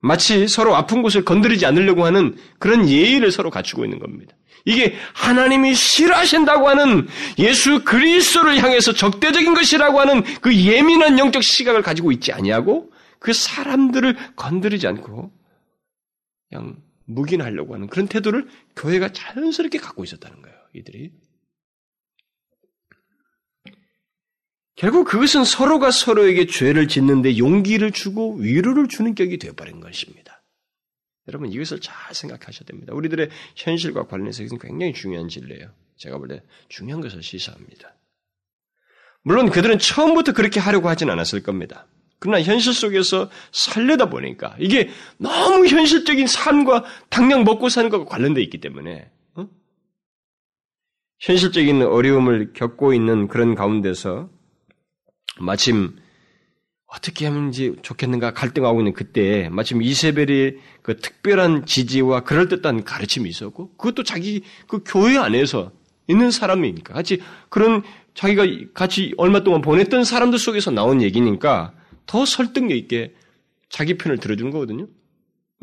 마치 서로 아픈 곳을 건드리지 않으려고 하는 그런 예의를 서로 갖추고 있는 겁니다. 이게 하나님이 싫어하신다고 하는 예수 그리스도를 향해서 적대적인 것이라고 하는 그 예민한 영적 시각을 가지고 있지 아니하고 그 사람들을 건드리지 않고 그냥 묵인하려고 하는 그런 태도를 교회가 자연스럽게 갖고 있었다는 거예요. 이들이. 결국 그것은 서로가 서로에게 죄를 짓는데 용기를 주고 위로를 주는 격이 되어버린 것입니다. 여러분 이것을 잘 생각하셔야 됩니다. 우리들의 현실과 관련해서 이것은 굉장히 중요한 진리예요. 제가 볼 때 중요한 것을 시사합니다. 물론 그들은 처음부터 그렇게 하려고 하진 않았을 겁니다. 그러나 현실 속에서 살려다 보니까 이게 너무 현실적인 삶과 당장 먹고 사는 것과 관련되어 있기 때문에 현실적인 어려움을 겪고 있는 그런 가운데서 마침 어떻게 하면 좋겠는가 갈등하고 있는 그때에 마침 이세벨의 그 특별한 지지와 그럴듯한 가르침이 있었고 그것도 자기 그 교회 안에서 있는 사람이니까 같이 그런 자기가 같이 얼마 동안 보냈던 사람들 속에서 나온 얘기니까 더 설득력 있게 자기 편을 들어주는 거거든요.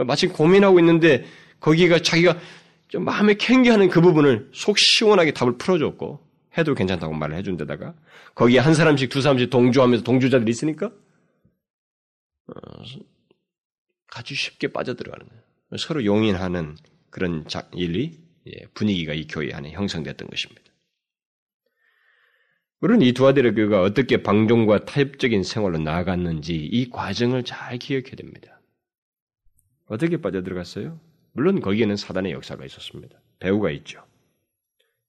마침 고민하고 있는데 거기가 자기가 좀 마음에 캥기하는 그 부분을 속 시원하게 답을 풀어줬고 해도 괜찮다고 말을 해준 데다가 거기에 한 사람씩 두 사람씩 동조하면서 동조자들이 있으니까 아주 쉽게 빠져들어가는 거예요. 서로 용인하는 그런 일이 분위기가 이 교회 안에 형성됐던 것입니다. 물론 이 두아디라 교회가 어떻게 방종과 타협적인 생활로 나아갔는지 이 과정을 잘 기억해야 됩니다. 어떻게 빠져들어갔어요? 물론 거기에는 사단의 역사가 있었습니다. 배후가 있죠.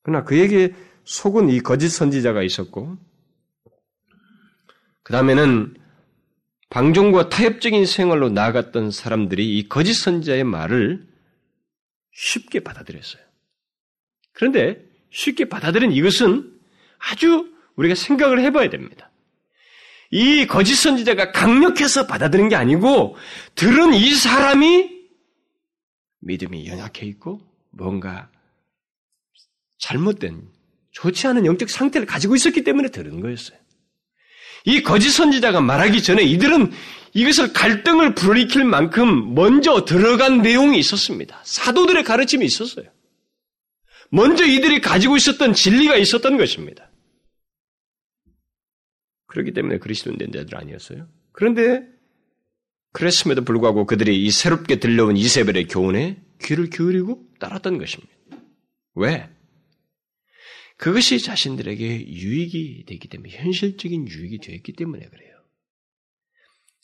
그러나 그에게 속은 이 거짓 선지자가 있었고, 그 다음에는 방종과 타협적인 생활로 나아갔던 사람들이 이 거짓 선지자의 말을 쉽게 받아들였어요. 그런데 쉽게 받아들인 이것은 아주 우리가 생각을 해봐야 됩니다. 이 거짓 선지자가 강력해서 받아들인 게 아니고 들은 이 사람이 믿음이 연약해 있고 뭔가 잘못된 좋지 않은 영적 상태를 가지고 있었기 때문에 들은 거였어요. 이 거짓 선지자가 말하기 전에 이들은 이것을 갈등을 불일으킬 만큼 먼저 들어간 내용이 있었습니다. 사도들의 가르침이 있었어요. 먼저 이들이 가지고 있었던 진리가 있었던 것입니다. 그렇기 때문에 그리스도인된 자들 아니었어요. 그런데 그랬음에도 불구하고 그들이 이 새롭게 들려온 이세벨의 교훈에 귀를 기울이고 따랐던 것입니다. 왜? 그것이 자신들에게 유익이 되기 때문에, 현실적인 유익이 되었기 때문에 그래요.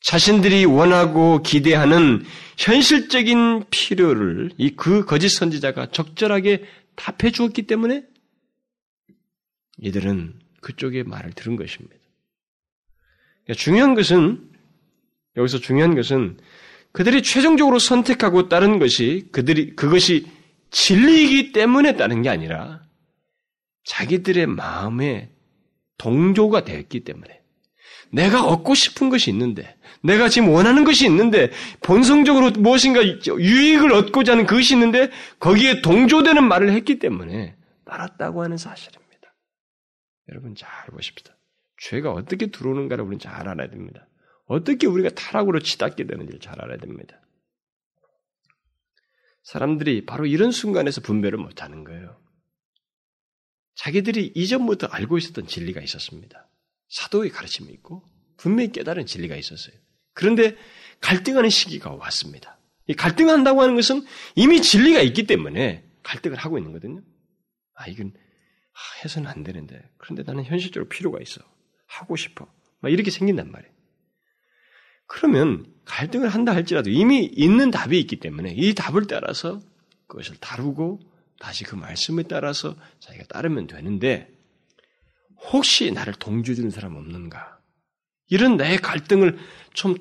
자신들이 원하고 기대하는 현실적인 필요를 그 거짓 선지자가 적절하게 답해 주었기 때문에 이들은 그쪽의 말을 들은 것입니다. 중요한 것은, 여기서 중요한 것은 그들이 최종적으로 선택하고 따른 것이 그것이 진리이기 때문에 따른 게 아니라 자기들의 마음에 동조가 되었기 때문에, 내가 얻고 싶은 것이 있는데, 내가 지금 원하는 것이 있는데, 본성적으로 무엇인가 유익을 얻고자 하는 그것이 있는데 거기에 동조되는 말을 했기 때문에 따랐다고 하는 사실입니다. 여러분 잘 보십시다. 죄가 어떻게 들어오는가를 우리는 잘 알아야 됩니다. 어떻게 우리가 타락으로 치닫게 되는지를 잘 알아야 됩니다. 사람들이 바로 이런 순간에서 분별을 못하는 거예요. 자기들이 이전부터 알고 있었던 진리가 있었습니다. 사도의 가르침이 있고 분명히 깨달은 진리가 있었어요. 그런데 갈등하는 시기가 왔습니다. 이 갈등한다고 하는 것은 이미 진리가 있기 때문에 갈등을 하고 있는 거거든요. 해서는 안 되는데, 그런데 나는 현실적으로 필요가 있어, 하고 싶어, 막 이렇게 생긴단 말이에요. 그러면 갈등을 한다 할지라도 이미 있는 답이 있기 때문에 이 답을 따라서 그것을 다루고 다시 그 말씀에 따라서 자기가 따르면 되는데, 혹시 나를 동조해주는 사람 없는가? 이런 나의 갈등을 좀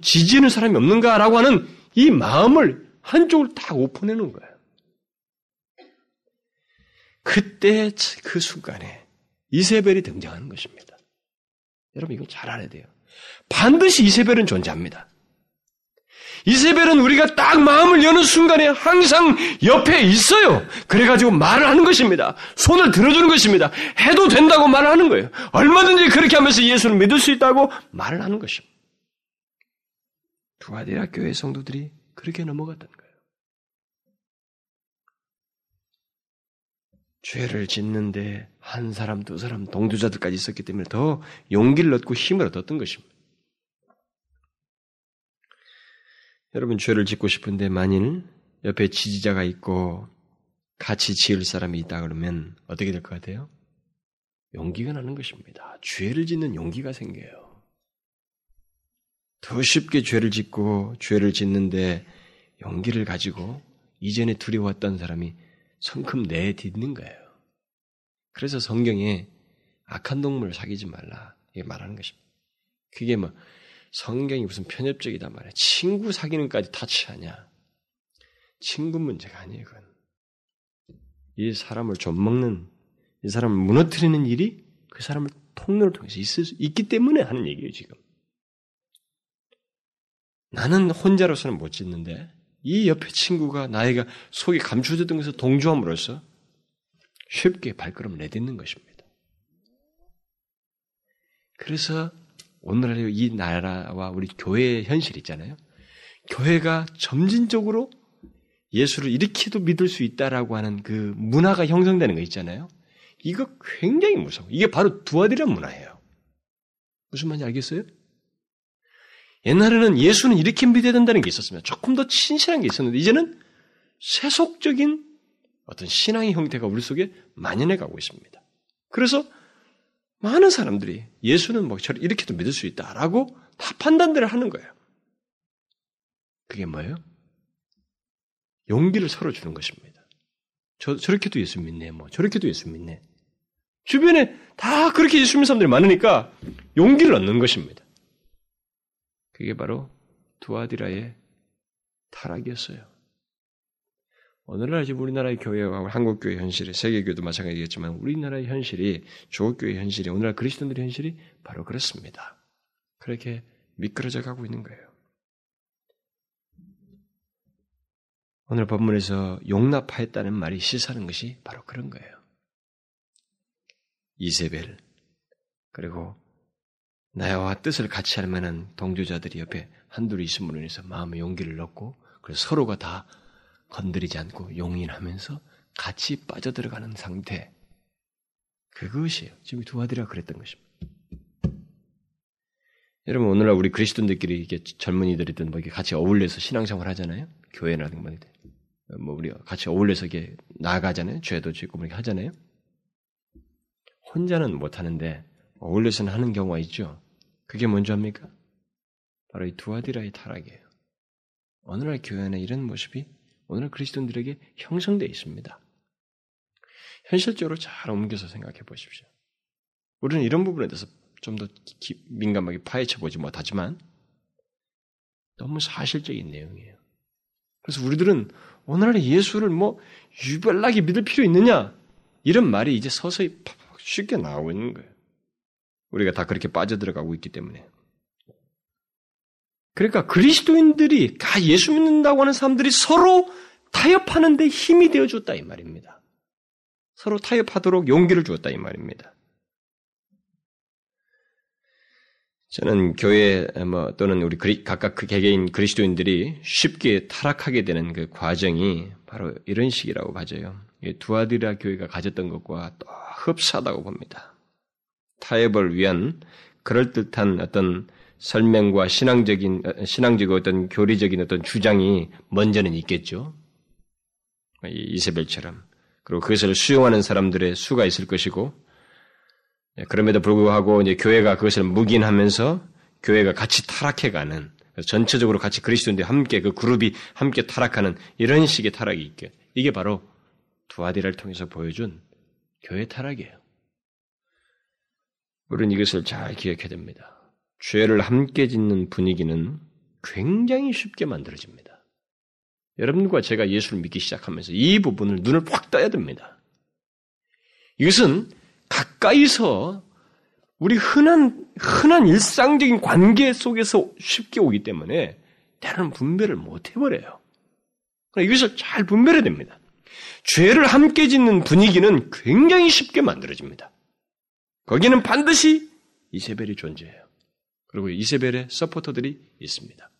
지지하는 사람이 없는가라고 하는 이 마음을 한쪽을 딱 오픈해놓은 거예요. 그때 그 순간에 이세벨이 등장하는 것입니다. 여러분 이건 잘 알아야 돼요. 반드시 이세벨은 존재합니다. 이세벨은 우리가 딱 마음을 여는 순간에 항상 옆에 있어요. 그래가지고 말을 하는 것입니다. 손을 들어주는 것입니다. 해도 된다고 말을 하는 거예요. 얼마든지 그렇게 하면서 예수를 믿을 수 있다고 말을 하는 것입니다. 두아디라 교회 성도들이 그렇게 넘어갔던 거예요. 죄를 짓는데 한 사람, 두 사람, 동조자들까지 있었기 때문에 더 용기를 얻고 힘을 얻었던 것입니다. 여러분, 죄를 짓고 싶은데 만일 옆에 지지자가 있고 같이 지을 사람이 있다 그러면 어떻게 될 것 같아요? 용기가 나는 것입니다. 죄를 짓는 용기가 생겨요. 더 쉽게 죄를 짓고, 죄를 짓는데 용기를 가지고 이전에 두려웠던 사람이 성큼 내딛는 거예요. 그래서 성경에 악한 동물을 사귀지 말라, 이게 말하는 것입니다. 그게 뭐 성경이 무슨 편협적이다 말이야, 친구 사귀는까지 타치하냐. 친구 문제가 아니에요, 그건. 이 사람을 좀먹는, 이 사람을 무너뜨리는 일이 그 사람을 통로를 통해서 있을 수 있기 때문에 하는 얘기예요, 지금. 나는 혼자로서는 못 짓는데 이 옆에 친구가 나이가 속이 감춰졌던 것을 동조함으로써 쉽게 발걸음을 내딛는 것입니다. 그래서 오늘날 이 나라와 우리 교회의 현실 있잖아요. 교회가 점진적으로 예수를 이렇게도 믿을 수 있다라고 하는 그 문화가 형성되는 거 있잖아요. 이거 굉장히 무서워. 이게 바로 두아디라 문화예요. 무슨 말인지 알겠어요? 옛날에는 예수는 이렇게 믿어야 된다는 게 있었습니다. 조금 더 신실한 게 있었는데 이제는 세속적인 어떤 신앙의 형태가 우리 속에 만연해 가고 있습니다. 그래서 많은 사람들이 예수는 뭐 저를 이렇게도 믿을 수 있다라고 다 판단들을 하는 거예요. 그게 뭐예요? 용기를 서로 주는 것입니다. 저렇게도 예수 믿네, 뭐 저렇게도 예수 믿네. 주변에 다 그렇게 예수 믿는 사람들이 많으니까 용기를 얻는 것입니다. 그게 바로 두아디라의 타락이었어요. 오늘날 지금 우리나라의 교회와 한국교회 현실이, 세계교회도 마찬가지겠지만 우리나라의 현실이, 조국교회 현실이, 오늘날 그리스도인들의 현실이 바로 그렇습니다. 그렇게 미끄러져 가고 있는 거예요. 오늘 본문에서 용납하였다는 말이 시사하는 것이 바로 그런 거예요. 이세벨, 그리고 나와 뜻을 같이 할 만한 동조자들이 옆에 한둘이 있음으로 인해서 마음의 용기를 얻고, 그래서 서로가 다 건드리지 않고 용인하면서 같이 빠져들어가는 상태. 그것이에요. 지금 두아디라 그랬던 것입니다. 여러분, 오늘날 우리 그리스도인들끼리 이렇게 젊은이들이든 뭐 이렇게 같이 어울려서 신앙생활 하잖아요. 교회라든가 뭐 우리 같이 어울려서 이렇게 나아가잖아요. 죄도 짓고 이렇게 하잖아요. 혼자는 못 하는데 어울려서는 하는 경우가 있죠. 그게 뭔지 압니까? 바로 이 두아디라의 타락이에요. 오늘날 교회는 이런 모습이 오늘 그리스도인들에게 형성되어 있습니다. 현실적으로 잘 옮겨서 생각해 보십시오. 우리는 이런 부분에 대해서 좀 더 민감하게 파헤쳐보지 못하지만 너무 사실적인 내용이에요. 그래서 우리들은 오늘날 예수를 뭐 유별나게 믿을 필요 있느냐? 이런 말이 이제 서서히 쉽게 나오고 있는 거예요. 우리가 다 그렇게 빠져들어가고 있기 때문에. 그러니까 그리스도인들이 다 예수 믿는다고 하는 사람들이 서로 타협하는 데 힘이 되어줬다 이 말입니다. 서로 타협하도록 용기를 주었다 이 말입니다. 저는 교회 뭐 또는 우리 각각 그 개개인 그리스도인들이 쉽게 타락하게 되는 그 과정이 바로 이런 식이라고 봐져요. 두아디라 교회가 가졌던 것과 또 흡사하다고 봅니다. 타협을 위한 그럴듯한 어떤 설명과 신앙적이고 어떤 교리적인 어떤 주장이 먼저는 있겠죠. 이세벨처럼. 그리고 그것을 수용하는 사람들의 수가 있을 것이고, 그럼에도 불구하고 이제 교회가 그것을 묵인하면서 교회가 같이 타락해가는, 전체적으로 같이 그리스도인들이 함께 그 그룹이 함께 타락하는 이런 식의 타락이 있게. 이게 바로 두아디라를 통해서 보여준 교회 타락이에요. 우리는 이것을 잘 기억해야 됩니다. 죄를 함께 짓는 분위기는 굉장히 쉽게 만들어집니다. 여러분과 제가 예수를 믿기 시작하면서 이 부분을 눈을 확 떠야 됩니다. 이것은 가까이서 우리 흔한 일상적인 관계 속에서 쉽게 오기 때문에 때로는 분별을 못 해버려요. 이것을 잘 분별해야 됩니다. 죄를 함께 짓는 분위기는 굉장히 쉽게 만들어집니다. 거기는 반드시 이세벨이 존재해요. 그리고 이세벨의 서포터들이 있습니다.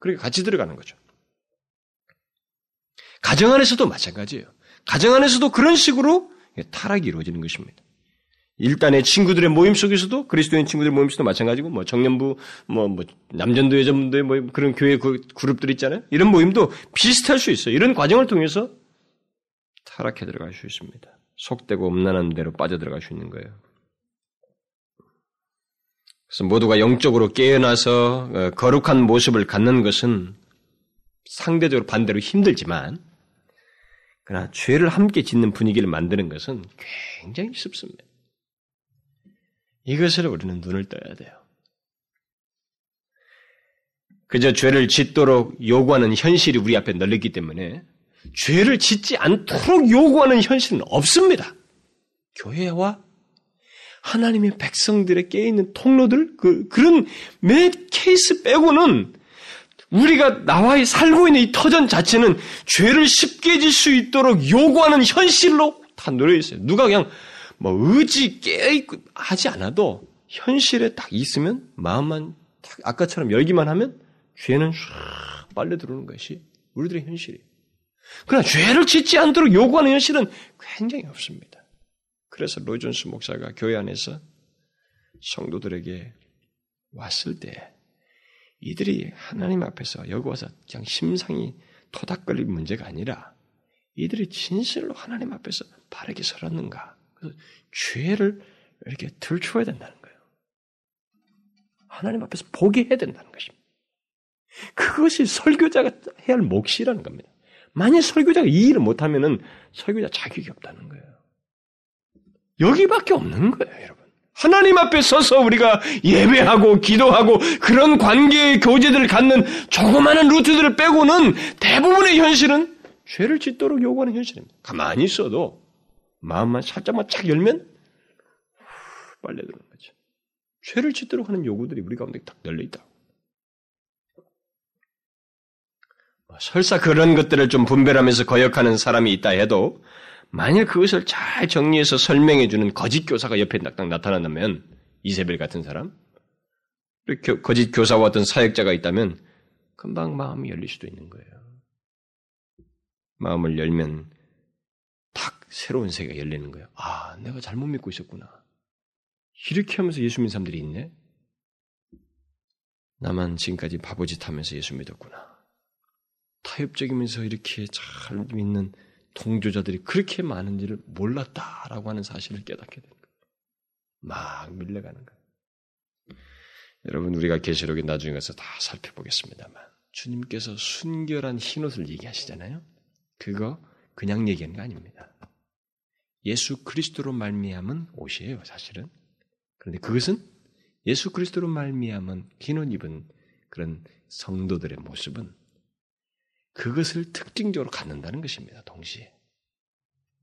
그러니까 같이 들어가는 거죠. 가정 안에서도 마찬가지예요. 가정 안에서도 그런 식으로 타락이 이루어지는 것입니다. 일단의 친구들의 모임 속에서도, 그리스도인 친구들의 모임 속에서도 마찬가지고, 뭐 청년부, 뭐 남전도 여전도의 뭐 그런 교회 그룹들이 있잖아요. 이런 모임도 비슷할 수 있어요. 이런 과정을 통해서 타락해 들어갈 수 있습니다. 속되고 음란한 대로 빠져들어갈 수 있는 거예요. 그래서 모두가 영적으로 깨어나서 거룩한 모습을 갖는 것은 상대적으로 반대로 힘들지만, 그러나 죄를 함께 짓는 분위기를 만드는 것은 굉장히 쉽습니다. 이것을 우리는 눈을 떠야 돼요. 그저 죄를 짓도록 요구하는 현실이 우리 앞에 널렸기 때문에 죄를 짓지 않도록 요구하는 현실은 없습니다. 교회와 하나님의 백성들의 깨어있는 통로들, 그런 몇 케이스 빼고는 우리가 나와 살고 있는 이 터전 자체는 죄를 쉽게 질 수 있도록 요구하는 현실로 다 놓여있어요. 누가 그냥 뭐 의지 깨어있고 하지 않아도 현실에 딱 있으면, 마음만 딱 아까처럼 열기만 하면 죄는 쫙 빨려 들어오는 것이 우리들의 현실이에요. 그러나 죄를 짓지 않도록 요구하는 현실은 굉장히 없습니다. 그래서 로이존스 목사가 교회 안에서 성도들에게 왔을 때 이들이 하나님 앞에서 여기 와서 그냥 심상이 토닥거릴 문제가 아니라 이들이 진실로 하나님 앞에서 바르게 살았는가, 그래서 죄를 이렇게 들추어야 된다는 거예요. 하나님 앞에서 보게 해야 된다는 것입니다. 그것이 설교자가 해야 할 몫이라는 겁니다. 만약 설교자가 이 일을 못하면 설교자 자격이 없다는 거예요. 여기밖에 없는 거예요, 여러분. 하나님 앞에 서서 우리가 예배하고 기도하고 그런 관계의 교제들을 갖는 조그마한 루트들을 빼고는 대부분의 현실은 죄를 짓도록 요구하는 현실입니다. 가만히 있어도 마음만 살짝만 착 열면 빨려드는 거죠. 죄를 짓도록 하는 요구들이 우리 가운데 딱 널려있다. 설사 그런 것들을 좀 분별하면서 거역하는 사람이 있다 해도 만약 그것을 잘 정리해서 설명해주는 거짓 교사가 옆에 딱딱 나타난다면, 이세벨 같은 사람, 거짓 교사와 어떤 사역자가 있다면 금방 마음이 열릴 수도 있는 거예요. 마음을 열면 탁 새로운 세계가 열리는 거예요. 아, 내가 잘못 믿고 있었구나. 이렇게 하면서 예수 믿는 사람들이 있네. 나만 지금까지 바보짓 하면서 예수 믿었구나. 타협적이면서 이렇게 잘 믿는 동조자들이 그렇게 많은지를 몰랐다라고 하는 사실을 깨닫게 되는 거예요. 막 밀려가는 거예요. 여러분, 우리가 계시록에 나중에 가서 다 살펴보겠습니다만 주님께서 순결한 흰옷을 얘기하시잖아요. 그거 그냥 얘기하는 거 아닙니다. 예수 그리스도로 말미암은 옷이에요, 사실은. 그런데 그것은 예수 그리스도로 말미암은 흰옷 입은 그런 성도들의 모습은 그것을 특징적으로 갖는다는 것입니다. 동시에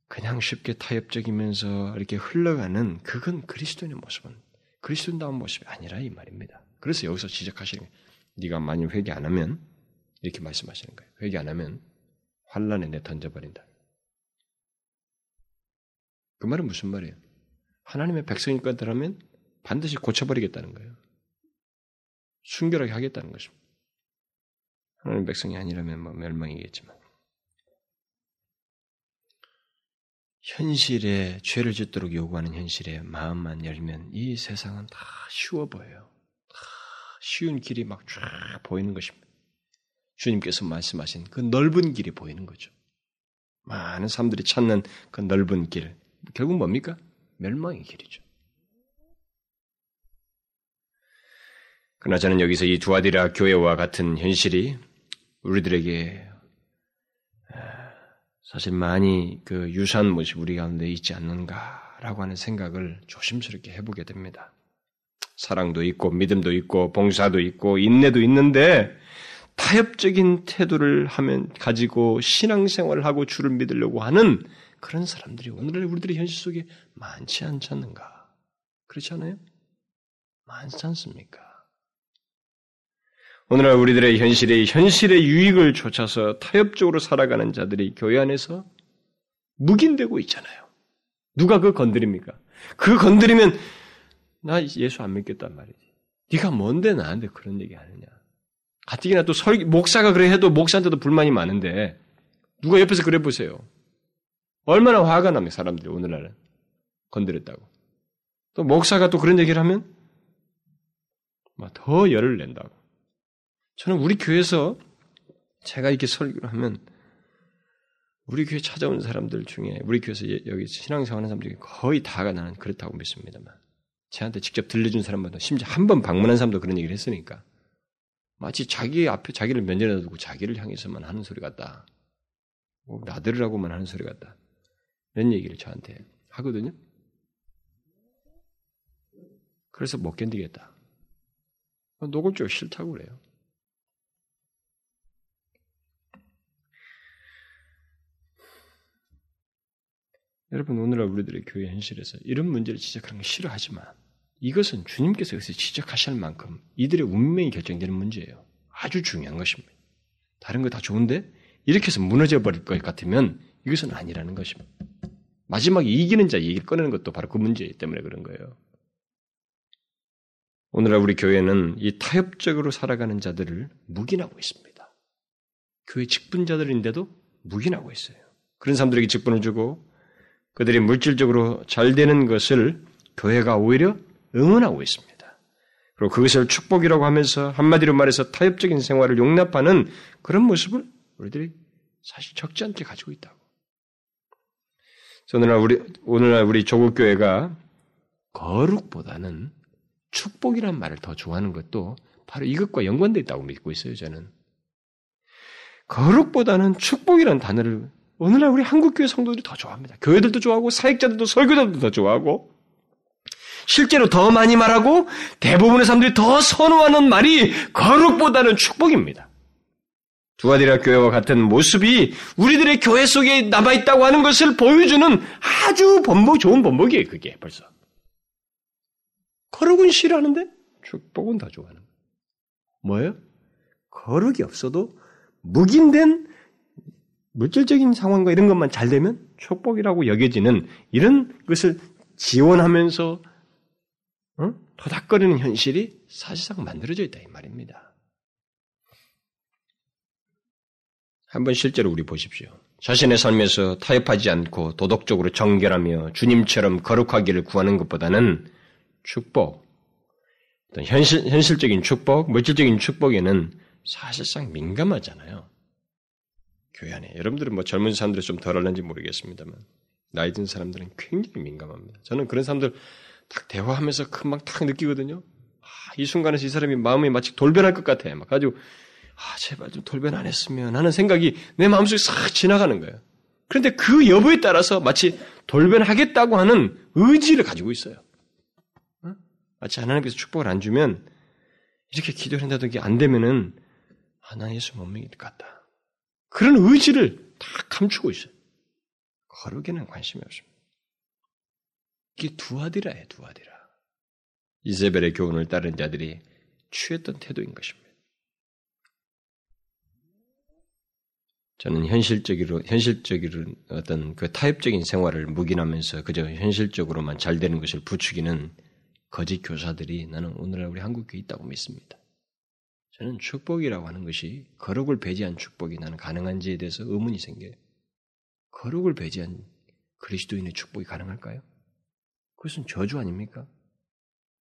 그냥 쉽게 타협적이면서 이렇게 흘러가는 그건 그리스도인의 모습은 그리스도인다운 모습이 아니라 이 말입니다. 그래서 여기서 지적하시는 거예요. 네가 만일 회개 안 하면 이렇게 말씀하시는 거예요. 회개 안 하면 환란에 내 던져버린다. 그 말은 무슨 말이에요? 하나님의 백성일 것들하면 반드시 고쳐버리겠다는 거예요. 순결하게 하겠다는 것입니다. 하나님 백성이 아니라면 뭐 멸망이겠지만 현실에 죄를 짓도록 요구하는 현실에 마음만 열면 이 세상은 다 쉬워 보여요. 다 쉬운 길이 막 쫙 보이는 것입니다. 주님께서 말씀하신 그 넓은 길이 보이는 거죠. 많은 사람들이 찾는 그 넓은 길. 결국 뭡니까? 멸망의 길이죠. 그러나 저는 여기서 이 두아디라 교회와 같은 현실이 우리들에게 사실 많이 그 유사한 모습이 우리 가운데 있지 않는가라고 하는 생각을 조심스럽게 해보게 됩니다. 사랑도 있고 믿음도 있고 봉사도 있고 인내도 있는데 타협적인 태도를 하면 가지고 신앙생활을 하고 주를 믿으려고 하는 그런 사람들이 오늘날 우리들의 현실 속에 많지 않지 않는가? 그렇지 않아요? 많지 않습니까? 오늘날 우리들의 현실의 유익을 좇아서 타협적으로 살아가는 자들이 교회 안에서 묵인되고 있잖아요. 누가 그 건드립니까? 그 건드리면 나 예수 안 믿겠단 말이지. 네가 뭔데 나한테 그런 얘기 하느냐. 가뜩이나 또 목사가 그래 해도 목사한테도 불만이 많은데 누가 옆에서 그래 보세요. 얼마나 화가 납니까 사람들이 오늘날은 건드렸다고. 또 목사가 또 그런 얘기를 하면 막 더 열을 낸다고. 저는 우리 교회에서 제가 이렇게 설교를 하면 우리 교회 찾아온 사람들 중에 우리 교회에서 여기 신앙생활하는 사람들 중에 거의 다가 나는 그렇다고 믿습니다만 제한테 직접 들려준 사람보다 심지어 한 번 방문한 사람도 그런 얘기를 했으니까 마치 자기 앞에 자기를 면전에 두고 자기를 향해서만 하는 소리 같다. 뭐 나들으라고만 하는 소리 같다. 이런 얘기를 저한테 하거든요. 그래서 못 견디겠다. 노골적으로 싫다고 그래요. 여러분, 오늘날 우리들의 교회 현실에서 이런 문제를 지적하는 건 싫어하지만 이것은 주님께서 여기서 지적하실 만큼 이들의 운명이 결정되는 문제예요. 아주 중요한 것입니다. 다른 거 다 좋은데 이렇게 해서 무너져버릴 것 같으면 이것은 아니라는 것입니다. 마지막에 이기는 자 얘기를 꺼내는 것도 바로 그 문제 때문에 그런 거예요. 오늘날 우리 교회는 이 타협적으로 살아가는 자들을 묵인하고 있습니다. 교회 직분자들인데도 묵인하고 있어요. 그런 사람들에게 직분을 주고 그들이 물질적으로 잘 되는 것을 교회가 오히려 응원하고 있습니다. 그리고 그것을 축복이라고 하면서 한마디로 말해서 타협적인 생활을 용납하는 그런 모습을 우리들이 사실 적지 않게 가지고 있다고. 오늘날 우리 조국 교회가 거룩보다는 축복이란 말을 더 좋아하는 것도 바로 이것과 연관되어 있다고 믿고 있어요. 저는 거룩보다는 축복이란 단어를 오늘날 우리 한국교회 성도들이 더 좋아합니다. 교회들도 좋아하고 사역자들도 설교자들도 더 좋아하고 실제로 더 많이 말하고 대부분의 사람들이 더 선호하는 말이 거룩보다는 축복입니다. 두아디라 교회와 같은 모습이 우리들의 교회 속에 남아있다고 하는 것을 보여주는 아주 번복, 좋은 번복이에요. 그게 벌써. 거룩은 싫어하는데 축복은 더 좋아하는 거예요. 뭐예요? 거룩이 없어도 묵인된 물질적인 상황과 이런 것만 잘 되면 축복이라고 여겨지는 이런 것을 지원하면서 토닥거리는 현실이 사실상 만들어져 있다 이 말입니다. 한번 실제로 우리 보십시오. 자신의 삶에서 타협하지 않고 도덕적으로 정결하며 주님처럼 거룩하기를 구하는 것보다는 축복, 어떤 현실적인 축복, 물질적인 축복에는 사실상 민감하잖아요. 교회 안에. 여러분들은 뭐 젊은 사람들이 좀 덜할는지 모르겠습니다만 나이 든 사람들은 굉장히 민감합니다. 저는 그런 사람들 딱 대화하면서 금방 딱 느끼거든요. 이 순간에서 이 사람이 마음이 마치 돌변할 것 같아. 막 가지고 제발 좀 돌변 안 했으면 하는 생각이 내 마음속에 싹 지나가는 거예요. 그런데 그 여부에 따라서 마치 돌변하겠다고 하는 의지를 가지고 있어요. 마치 하나님께서 축복을 안 주면 이렇게 기도를 한다든지 안 되면은 난 예수 못 믿을 것 같다. 그런 의지를 다 감추고 있어요. 거룩에는 관심이 없습니다. 이게 두아디라예요. 두아디라. 이세벨의 교훈을 따른 자들이 취했던 태도인 것입니다. 저는 현실적으로 어떤 그 타협적인 생활을 묵인하면서 그저 현실적으로만 잘 되는 것을 부추기는 거짓 교사들이 나는 오늘날 우리 한국교회에 있다고 믿습니다. 저는 축복이라고 하는 것이 거룩을 배제한 축복이 나는 가능한지에 대해서 의문이 생겨요. 거룩을 배제한 그리스도인의 축복이 가능할까요? 그것은 저주 아닙니까?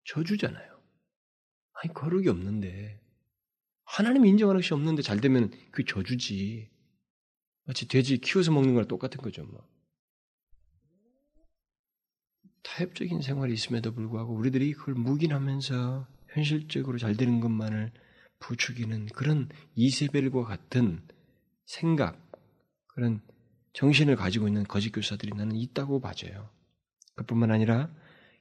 저주잖아요. 아니 거룩이 없는데 하나님이 인정하는 것이 없는데 잘 되면 그게 저주지. 마치 돼지 키워서 먹는 거랑 똑같은 거죠. 뭐. 타협적인 생활이 있음에도 불구하고 우리들이 그걸 묵인하면서 현실적으로 잘 되는 것만을 부추기는 그런 이세벨과 같은 생각, 그런 정신을 가지고 있는 거짓 교사들이 나는 있다고 봐져요. 그뿐만 아니라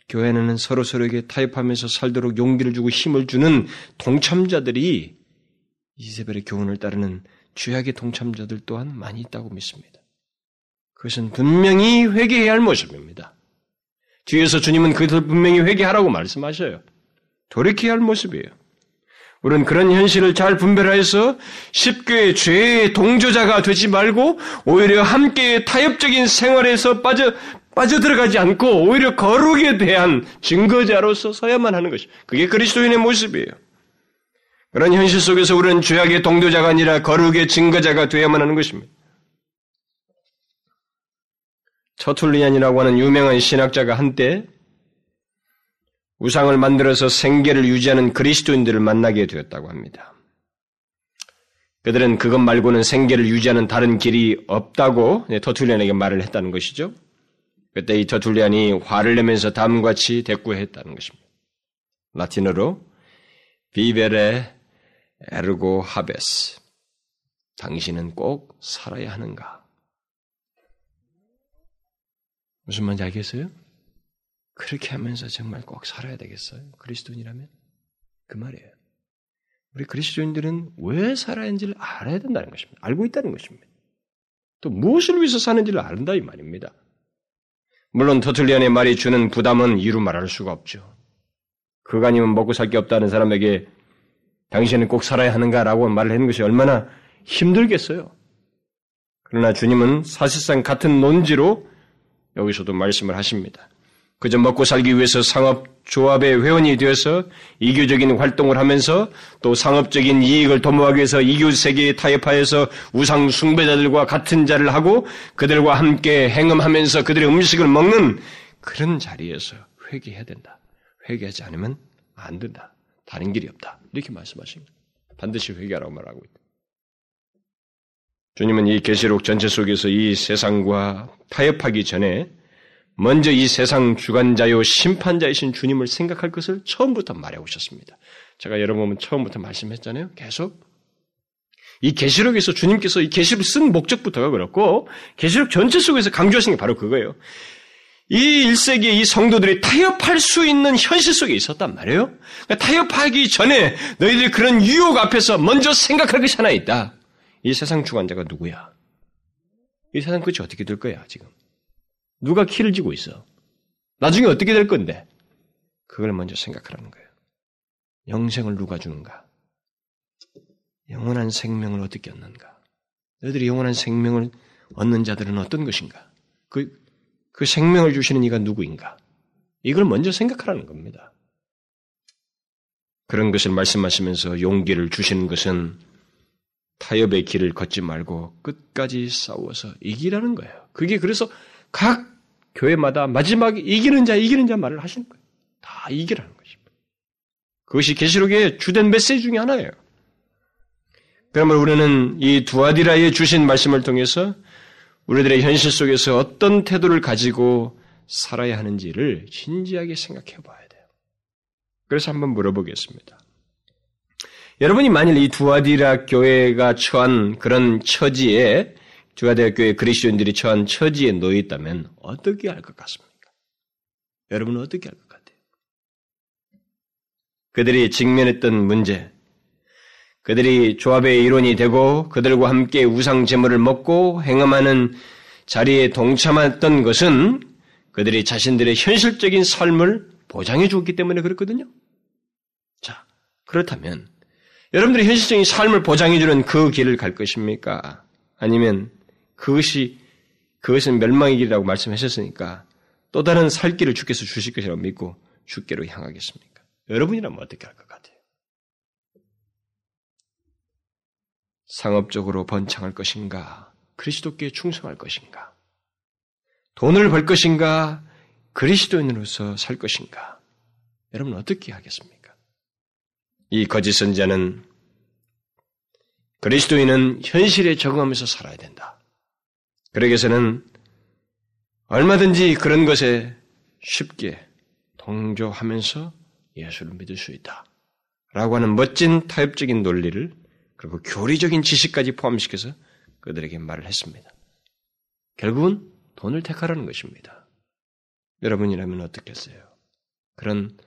교회 안에는 서로서로에게 타협하면서 살도록 용기를 주고 힘을 주는 동참자들이 이세벨의 교훈을 따르는 죄악의 동참자들 또한 많이 있다고 믿습니다. 그것은 분명히 회개해야 할 모습입니다. 뒤에서 주님은 그것을 분명히 회개하라고 말씀하셔요. 돌이켜야 할 모습이에요. 우리는 그런 현실을 잘 분별하여서 쉽게 죄의 동조자가 되지 말고 오히려 함께 타협적인 생활에서 빠져들어가지 않고 오히려 거룩에 대한 증거자로서 서야만 하는 것이 그게 그리스도인의 모습이에요. 그런 현실 속에서 우리는 죄악의 동조자가 아니라 거룩의 증거자가 되어야만 하는 것입니다. 터툴리안이라고 하는 유명한 신학자가 한때 우상을 만들어서 생계를 유지하는 그리스도인들을 만나게 되었다고 합니다. 그들은 그것 말고는 생계를 유지하는 다른 길이 없다고 터툴리안에게 말을 했다는 것이죠. 그때 이 터툴리안이 화를 내면서 다음과 같이 대꾸했다는 것입니다. 라틴어로 비베레 에르고 하베스. 당신은 꼭 살아야 하는가? 무슨 말인지 알겠어요? 그렇게 하면서 정말 꼭 살아야 되겠어요? 그리스도인이라면? 그 말이에요. 우리 그리스도인들은 왜 살아야 하는지를 알아야 된다는 것입니다. 알고 있다는 것입니다. 또 무엇을 위해서 사는지를 안다 이 말입니다. 물론 터툴리안의 말이 주는 부담은 이루 말할 수가 없죠. 그가 아니면 먹고 살 게 없다는 사람에게 당신은 꼭 살아야 하는가라고 말을 하는 것이 얼마나 힘들겠어요. 그러나 주님은 사실상 같은 논지로 여기서도 말씀을 하십니다. 그저 먹고 살기 위해서 상업조합의 회원이 되어서 이교적인 활동을 하면서 또 상업적인 이익을 도모하기 위해서 이교세계에 타협하여서 우상 숭배자들과 같은 자를 하고 그들과 함께 행음하면서 그들의 음식을 먹는 그런 자리에서 회개해야 된다. 회개하지 않으면 안 된다. 다른 길이 없다. 이렇게 말씀하십니다. 반드시 회개하라고 말하고 있다. 주님은 이 계시록 전체 속에서 이 세상과 타협하기 전에 먼저 이 세상 주관자요 심판자이신 주님을 생각할 것을 처음부터 말해 오셨습니다. 제가 여러분 처음부터 말씀했잖아요. 계속 이 계시록에서 주님께서 이 계시록을 쓴 목적부터가 그렇고 계시록 전체 속에서 강조하신 게 바로 그거예요. 이 1세기에 이 성도들이 타협할 수 있는 현실 속에 있었단 말이에요. 그러니까 타협하기 전에 너희들이 그런 유혹 앞에서 먼저 생각할 것이 하나 있다. 이 세상 주관자가 누구야? 이 세상 끝이 어떻게 될 거야 지금? 누가 키를 쥐고 있어? 나중에 어떻게 될 건데? 그걸 먼저 생각하라는 거예요. 영생을 누가 주는가? 영원한 생명을 어떻게 얻는가? 너희들이 영원한 생명을 얻는 자들은 어떤 것인가? 그 생명을 주시는 이가 누구인가? 이걸 먼저 생각하라는 겁니다. 그런 것을 말씀하시면서 용기를 주시는 것은 타협의 길을 걷지 말고 끝까지 싸워서 이기라는 거예요. 그게 그래서 각 교회마다 마지막에 이기는 자 말을 하시는 거예요. 다 이기라는 것입니다. 그것이 계시록의 주된 메시지 중에 하나예요. 그러므로 우리는 이 두아디라에 주신 말씀을 통해서 우리들의 현실 속에서 어떤 태도를 가지고 살아야 하는지를 진지하게 생각해 봐야 돼요. 그래서 한번 물어보겠습니다. 여러분이 만일 이 두아디라 교회가 처한 그런 처지에, 두아디라 교회 그리스도인들이 처한 처지에 놓여 있다면 어떻게 할 것 같습니까? 여러분은 어떻게 할 것 같아요? 그들이 직면했던 문제, 그들이 조합의 일원이 되고 그들과 함께 우상 제물을 먹고 행음하는 자리에 동참했던 것은 그들이 자신들의 현실적인 삶을 보장해 주었기 때문에 그렇거든요. 자, 그렇다면 여러분들이 현실적인 삶을 보장해 주는 그 길을 갈 것입니까? 아니면 그것은 멸망의 길이라고 말씀하셨으니까 또 다른 살 길을 주께서 주실 것이라고 믿고 주께로 향하겠습니까? 여러분이라면 어떻게 할 것 같아요? 상업적으로 번창할 것인가? 그리스도께 충성할 것인가? 돈을 벌 것인가? 그리스도인으로서 살 것인가? 여러분 어떻게 하겠습니까? 이 거짓 선지자는 그리스도인은 현실에 적응하면서 살아야 된다. 그러기 위해서는 얼마든지 그런 것에 쉽게 동조하면서 예수를 믿을 수 있다. 라고 하는 멋진 타협적인 논리를 그리고 교리적인 지식까지 포함시켜서 그들에게 말을 했습니다. 결국은 돈을 택하라는 것입니다. 여러분이라면 어떻겠어요? 그런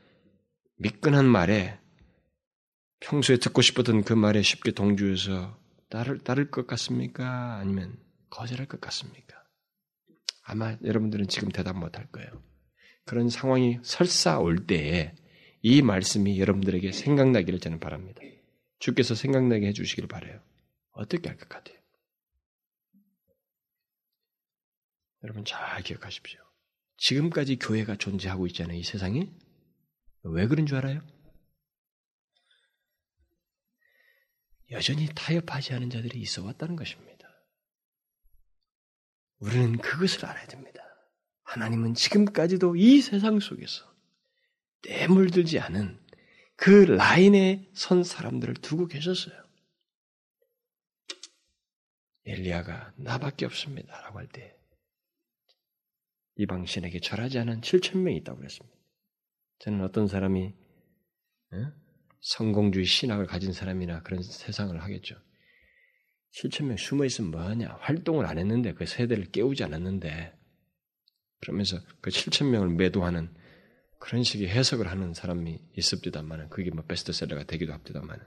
미끈한 말에 평소에 듣고 싶었던 그 말에 쉽게 동조해서 따를 것 같습니까? 아니면 거절할 것 같습니까? 아마 여러분들은 지금 대답 못할 거예요. 그런 상황이 설사 올 때에 이 말씀이 여러분들에게 생각나기를 저는 바랍니다. 주께서 생각나게 해주시길 바라요. 어떻게 할 것 같아요? 여러분 잘 기억하십시오. 지금까지 교회가 존재하고 있잖아요. 이 세상에. 왜 그런 줄 알아요? 여전히 타협하지 않은 자들이 있어 왔다는 것입니다. 우리는 그것을 알아야 됩니다. 하나님은 지금까지도 이 세상 속에서 때물들지 않은 그 라인에 선 사람들을 두고 계셨어요. 엘리야가 나밖에 없습니다. 라고 할 때 이방신에게 절하지 않은 7,000명이 있다고 그랬습니다. 저는 어떤 사람이 성공주의 신학을 가진 사람이나 그런 세상을 하겠죠. 7,000명 숨어있으면 뭐하냐. 활동을 안 했는데 그 세대를 깨우지 않았는데 그러면서 그 7,000명을 매도하는 그런 식의 해석을 하는 사람이 있습니다만, 그게 뭐 베스트셀러가 되기도 합니다만,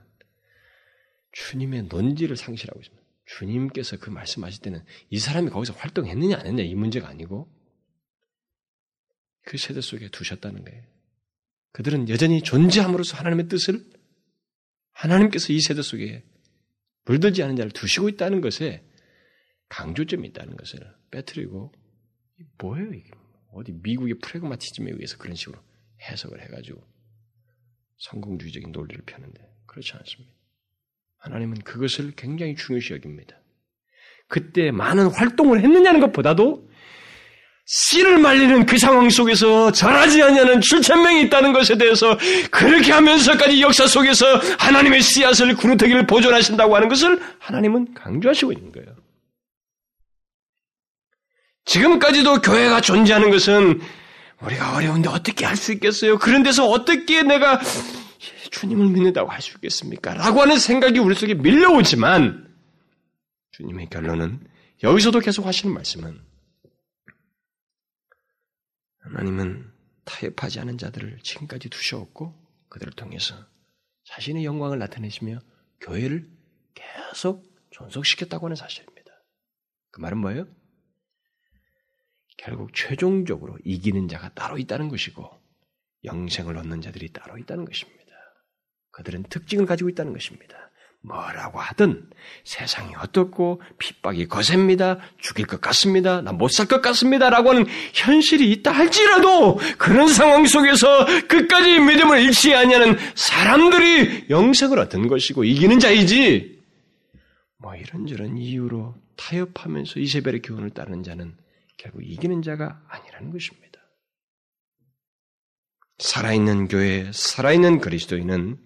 주님의 논지를 상실하고 있습니다. 주님께서 그 말씀하실 때는 이 사람이 거기서 활동했느냐 안 했냐 이 문제가 아니고 그 세대 속에 두셨다는 거예요. 그들은 여전히 존재함으로써 하나님의 뜻을 하나님께서 이 세대 속에 물들지 않은 자를 두시고 있다는 것에 강조점이 있다는 것을 빼뜨리고 뭐예요 이게? 어디 미국의 프레그마티즘에 의해서 그런 식으로 해석을 해가지고 성공주의적인 논리를 펴는데 그렇지 않습니다. 하나님은 그것을 굉장히 중요시 여깁니다. 그때 많은 활동을 했느냐는 것보다도 씨를 말리는 그 상황 속에서 절하지 않냐는 7,000명이 있다는 것에 대해서 그렇게 하면서까지 역사 속에서 하나님의 씨앗을 구루터기를 보존하신다고 하는 것을 하나님은 강조하시고 있는 거예요. 지금까지도 교회가 존재하는 것은 우리가 어려운데 어떻게 할 수 있겠어요? 그런 데서 어떻게 내가 주님을 믿는다고 할 수 있겠습니까? 라고 하는 생각이 우리 속에 밀려오지만 주님의 결론은 여기서도 계속 하시는 말씀은 하나님은 타협하지 않은 자들을 지금까지 두셨고 그들을 통해서 자신의 영광을 나타내시며 교회를 계속 존속시켰다고 하는 사실입니다. 그 말은 뭐예요? 결국 최종적으로 이기는 자가 따로 있다는 것이고 영생을 얻는 자들이 따로 있다는 것입니다. 그들은 특징을 가지고 있다는 것입니다. 뭐라고 하든 세상이 어떻고 핍박이 거셉니다. 죽일 것 같습니다. 나 못 살 것 같습니다. 라고 하는 현실이 있다 할지라도 그런 상황 속에서 끝까지 믿음을 잃지 아니하는 사람들이 영생을 얻은 것이고 이기는 자이지 뭐 이런저런 이유로 타협하면서 이세벨의 교훈을 따르는 자는 결국 이기는 자가 아니라는 것입니다. 살아있는 교회, 살아있는 그리스도인은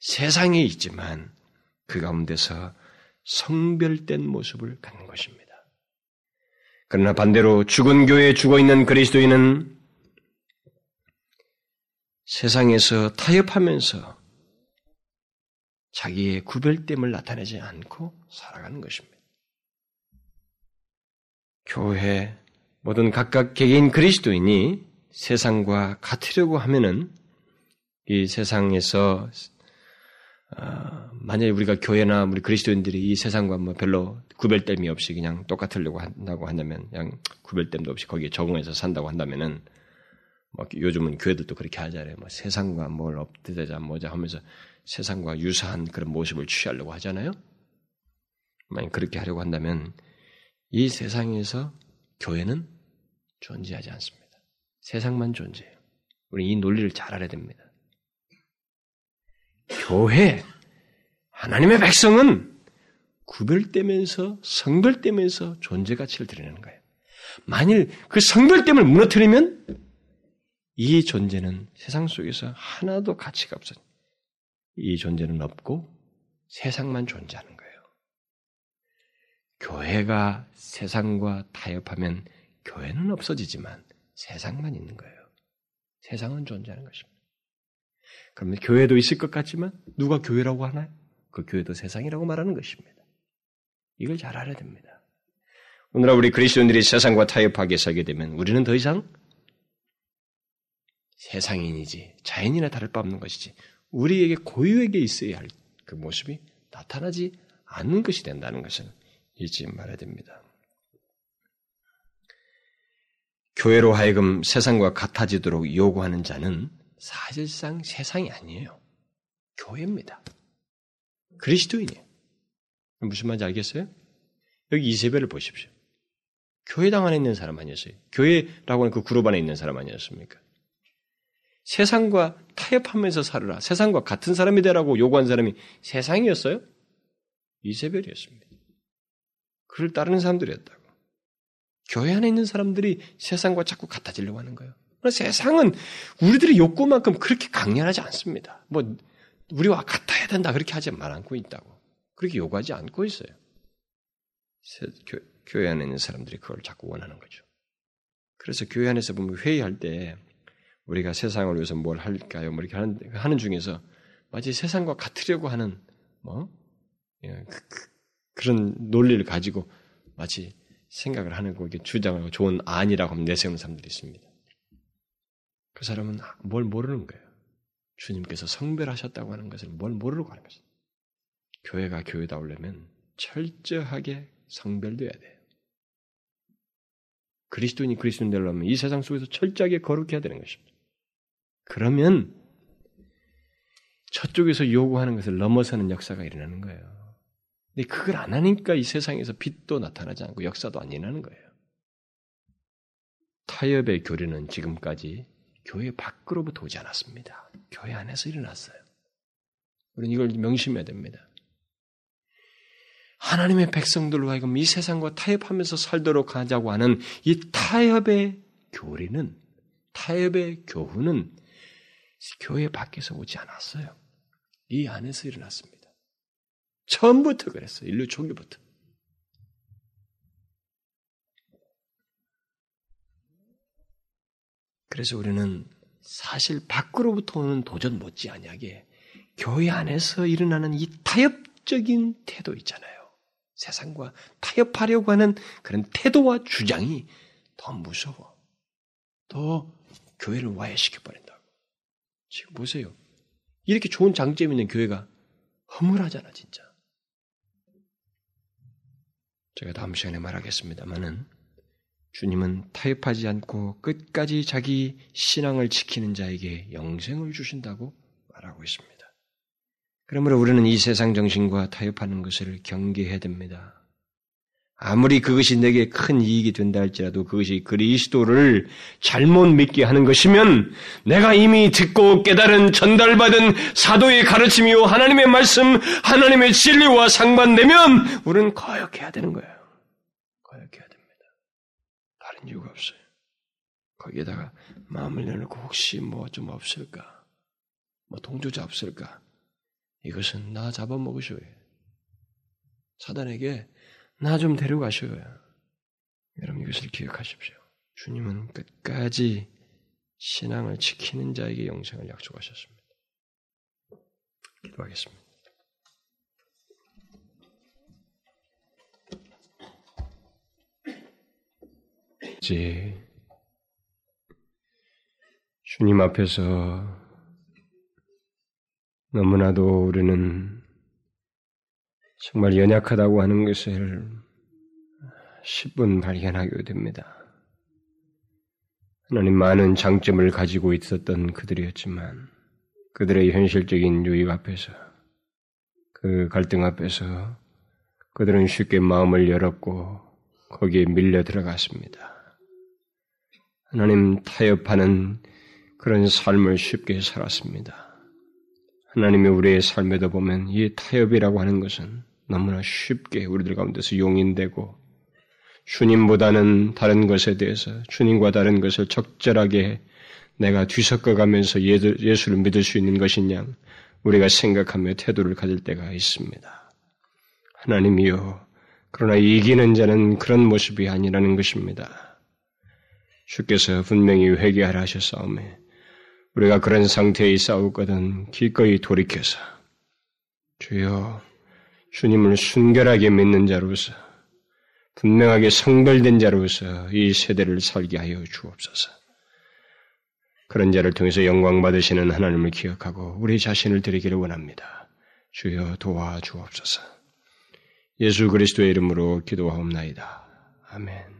세상에 있지만 그 가운데서 성별된 모습을 갖는 것입니다. 그러나 반대로 죽은 교회에 죽어있는 그리스도인은 세상에서 타협하면서 자기의 구별됨을 나타내지 않고 살아가는 것입니다. 교회, 모든 각각 개개인 그리스도인이 세상과 같으려고 하면은 이 세상에서 만약에 우리가 교회나 우리 그리스도인들이 이 세상과 뭐 별로 구별됨이 없이 그냥 똑같으려고 한다고 한다면 그냥 구별됨도 없이 거기에 적응해서 산다고 한다면은 뭐 요즘은 교회들도 그렇게 하잖아요. 뭐 세상과 뭘 엎드대자 뭐자 하면서 세상과 유사한 그런 모습을 취하려고 하잖아요. 만약 그렇게 하려고 한다면 이 세상에서 교회는 존재하지 않습니다. 세상만 존재해요. 우리 이 논리를 잘 알아야 됩니다. 교회, 하나님의 백성은 구별되면서 성별되면서 존재 가치를 드러내는 거예요. 만일 그 성별됨을 무너뜨리면 이 존재는 세상 속에서 하나도 가치가 없어요. 이 존재는 없고 세상만 존재하는 거예요. 교회가 세상과 타협하면 교회는 없어지지만 세상만 있는 거예요. 세상은 존재하는 것입니다. 그러면 교회도 있을 것 같지만 누가 교회라고 하나요? 그 교회도 세상이라고 말하는 것입니다. 이걸 잘 알아야 됩니다. 오늘날 우리 그리스도인들이 세상과 타협하게 살게 되면 우리는 더 이상 세상인이지 자연이나 다를 바 없는 것이지 우리에게 고유에게 있어야 할 그 모습이 나타나지 않는 것이 된다는 것은 잊지 말아야 됩니다. 교회로 하여금 세상과 같아지도록 요구하는 자는 사실상 세상이 아니에요. 교회입니다. 그리스도인이에요. 무슨 말인지 알겠어요? 여기 이세벨을 보십시오. 교회당 안에 있는 사람 아니었어요? 교회라고 하는 그 그룹 안에 있는 사람 아니었습니까? 세상과 타협하면서 살아라. 세상과 같은 사람이 되라고 요구한 사람이 세상이었어요? 이세벨이었습니다. 그를 따르는 사람들이었다고. 교회 안에 있는 사람들이 세상과 자꾸 같아지려고 하는 거예요. 세상은 우리들의 욕구만큼 그렇게 강렬하지 않습니다. 뭐 우리와 같아야 된다 그렇게 하지 않고 있다고. 그렇게 요구하지 않고 있어요. 교회 안에 있는 사람들이 그걸 자꾸 원하는 거죠. 그래서 교회 안에서 보면 회의할 때 우리가 세상을 위해서 뭘 할까요? 뭐 이렇게 하는 중에서 마치 세상과 같으려고 하는 그런 논리를 가지고 마치 생각을 하는 거, 이게 주장하고 좋은 안이라고 하면 내세우는 사람들이 있습니다. 그 사람은 뭘 모르는 거예요. 주님께서 성별하셨다고 하는 것을 뭘 모르고 하는 것입니다. 교회가 교회다우려면 철저하게 성별되어야 돼요. 그리스도인이 그리스도인 되려면 이 세상 속에서 철저하게 거룩해야 되는 것입니다. 그러면 저쪽에서 요구하는 것을 넘어서는 역사가 일어나는 거예요. 근데 그걸 안 하니까 이 세상에서 빛도 나타나지 않고 역사도 안 일어나는 거예요. 타협의 교리는 지금까지 교회 밖으로부터 오지 않았습니다. 교회 안에서 일어났어요. 우리는 이걸 명심해야 됩니다. 하나님의 백성들로 하여금 이 세상과 타협하면서 살도록 하자고 하는 이 타협의 교리는, 타협의 교훈은 교회 밖에서 오지 않았어요. 이 안에서 일어났습니다. 처음부터 그랬어요. 인류 초기부터. 그래서 우리는 사실 밖으로부터 오는 도전 못지않게 교회 안에서 일어나는 이 타협적인 태도 있잖아요. 세상과 타협하려고 하는 그런 태도와 주장이 더 무서워. 더 교회를 와해시켜버린다고. 지금 보세요. 이렇게 좋은 장점이 있는 교회가 허물하잖아, 진짜. 제가 다음 시간에 말하겠습니다만은 주님은 타협하지 않고 끝까지 자기 신앙을 지키는 자에게 영생을 주신다고 말하고 있습니다. 그러므로 우리는 이 세상 정신과 타협하는 것을 경계해야 됩니다. 아무리 그것이 내게 큰 이익이 된다 할지라도 그것이 그리스도를 잘못 믿게 하는 것이면 내가 이미 듣고 깨달은 전달받은 사도의 가르침이요 하나님의 말씀, 하나님의 진리와 상반되면 우리는 거역해야 되는 거예요. 거역해야 됩니다. 다른 이유가 없어요. 거기에다가 마음을 내놓고 혹시 뭐 좀 없을까? 뭐 동조자 없을까? 이것은 나 잡아먹으셔야 해요. 사단에게 나 좀 데려가셔요. 여러분 이것을 기억하십시오. 주님은 끝까지 신앙을 지키는 자에게 영생을 약속하셨습니다. 기도하겠습니다. 이제 주님 앞에서 너무나도 우리는 정말 연약하다고 하는 것을 10분 발견하게 됩니다. 하나님 많은 장점을 가지고 있었던 그들이었지만 그들의 현실적인 유익 앞에서 그 갈등 앞에서 그들은 쉽게 마음을 열었고 거기에 밀려 들어갔습니다. 하나님 타협하는 그런 삶을 쉽게 살았습니다. 하나님의 우리의 삶에도 보면 이 타협이라고 하는 것은 너무나 쉽게 우리들 가운데서 용인되고 주님보다는 다른 것에 대해서 주님과 다른 것을 적절하게 내가 뒤섞어가면서 예수를 믿을 수 있는 것이냐 우리가 생각하며 태도를 가질 때가 있습니다. 하나님이요 그러나 이기는 자는 그런 모습이 아니라는 것입니다. 주께서 분명히 회개하라 하셨사오매 우리가 그런 상태에 싸우거든 기꺼이 돌이켜서 주여 주님을 순결하게 믿는 자로서 분명하게 성별된 자로서 이 세대를 살게 하여 주옵소서. 그런 자를 통해서 영광 받으시는 하나님을 기억하고 우리 자신을 드리기를 원합니다. 주여 도와주옵소서. 예수 그리스도의 이름으로 기도하옵나이다. 아멘.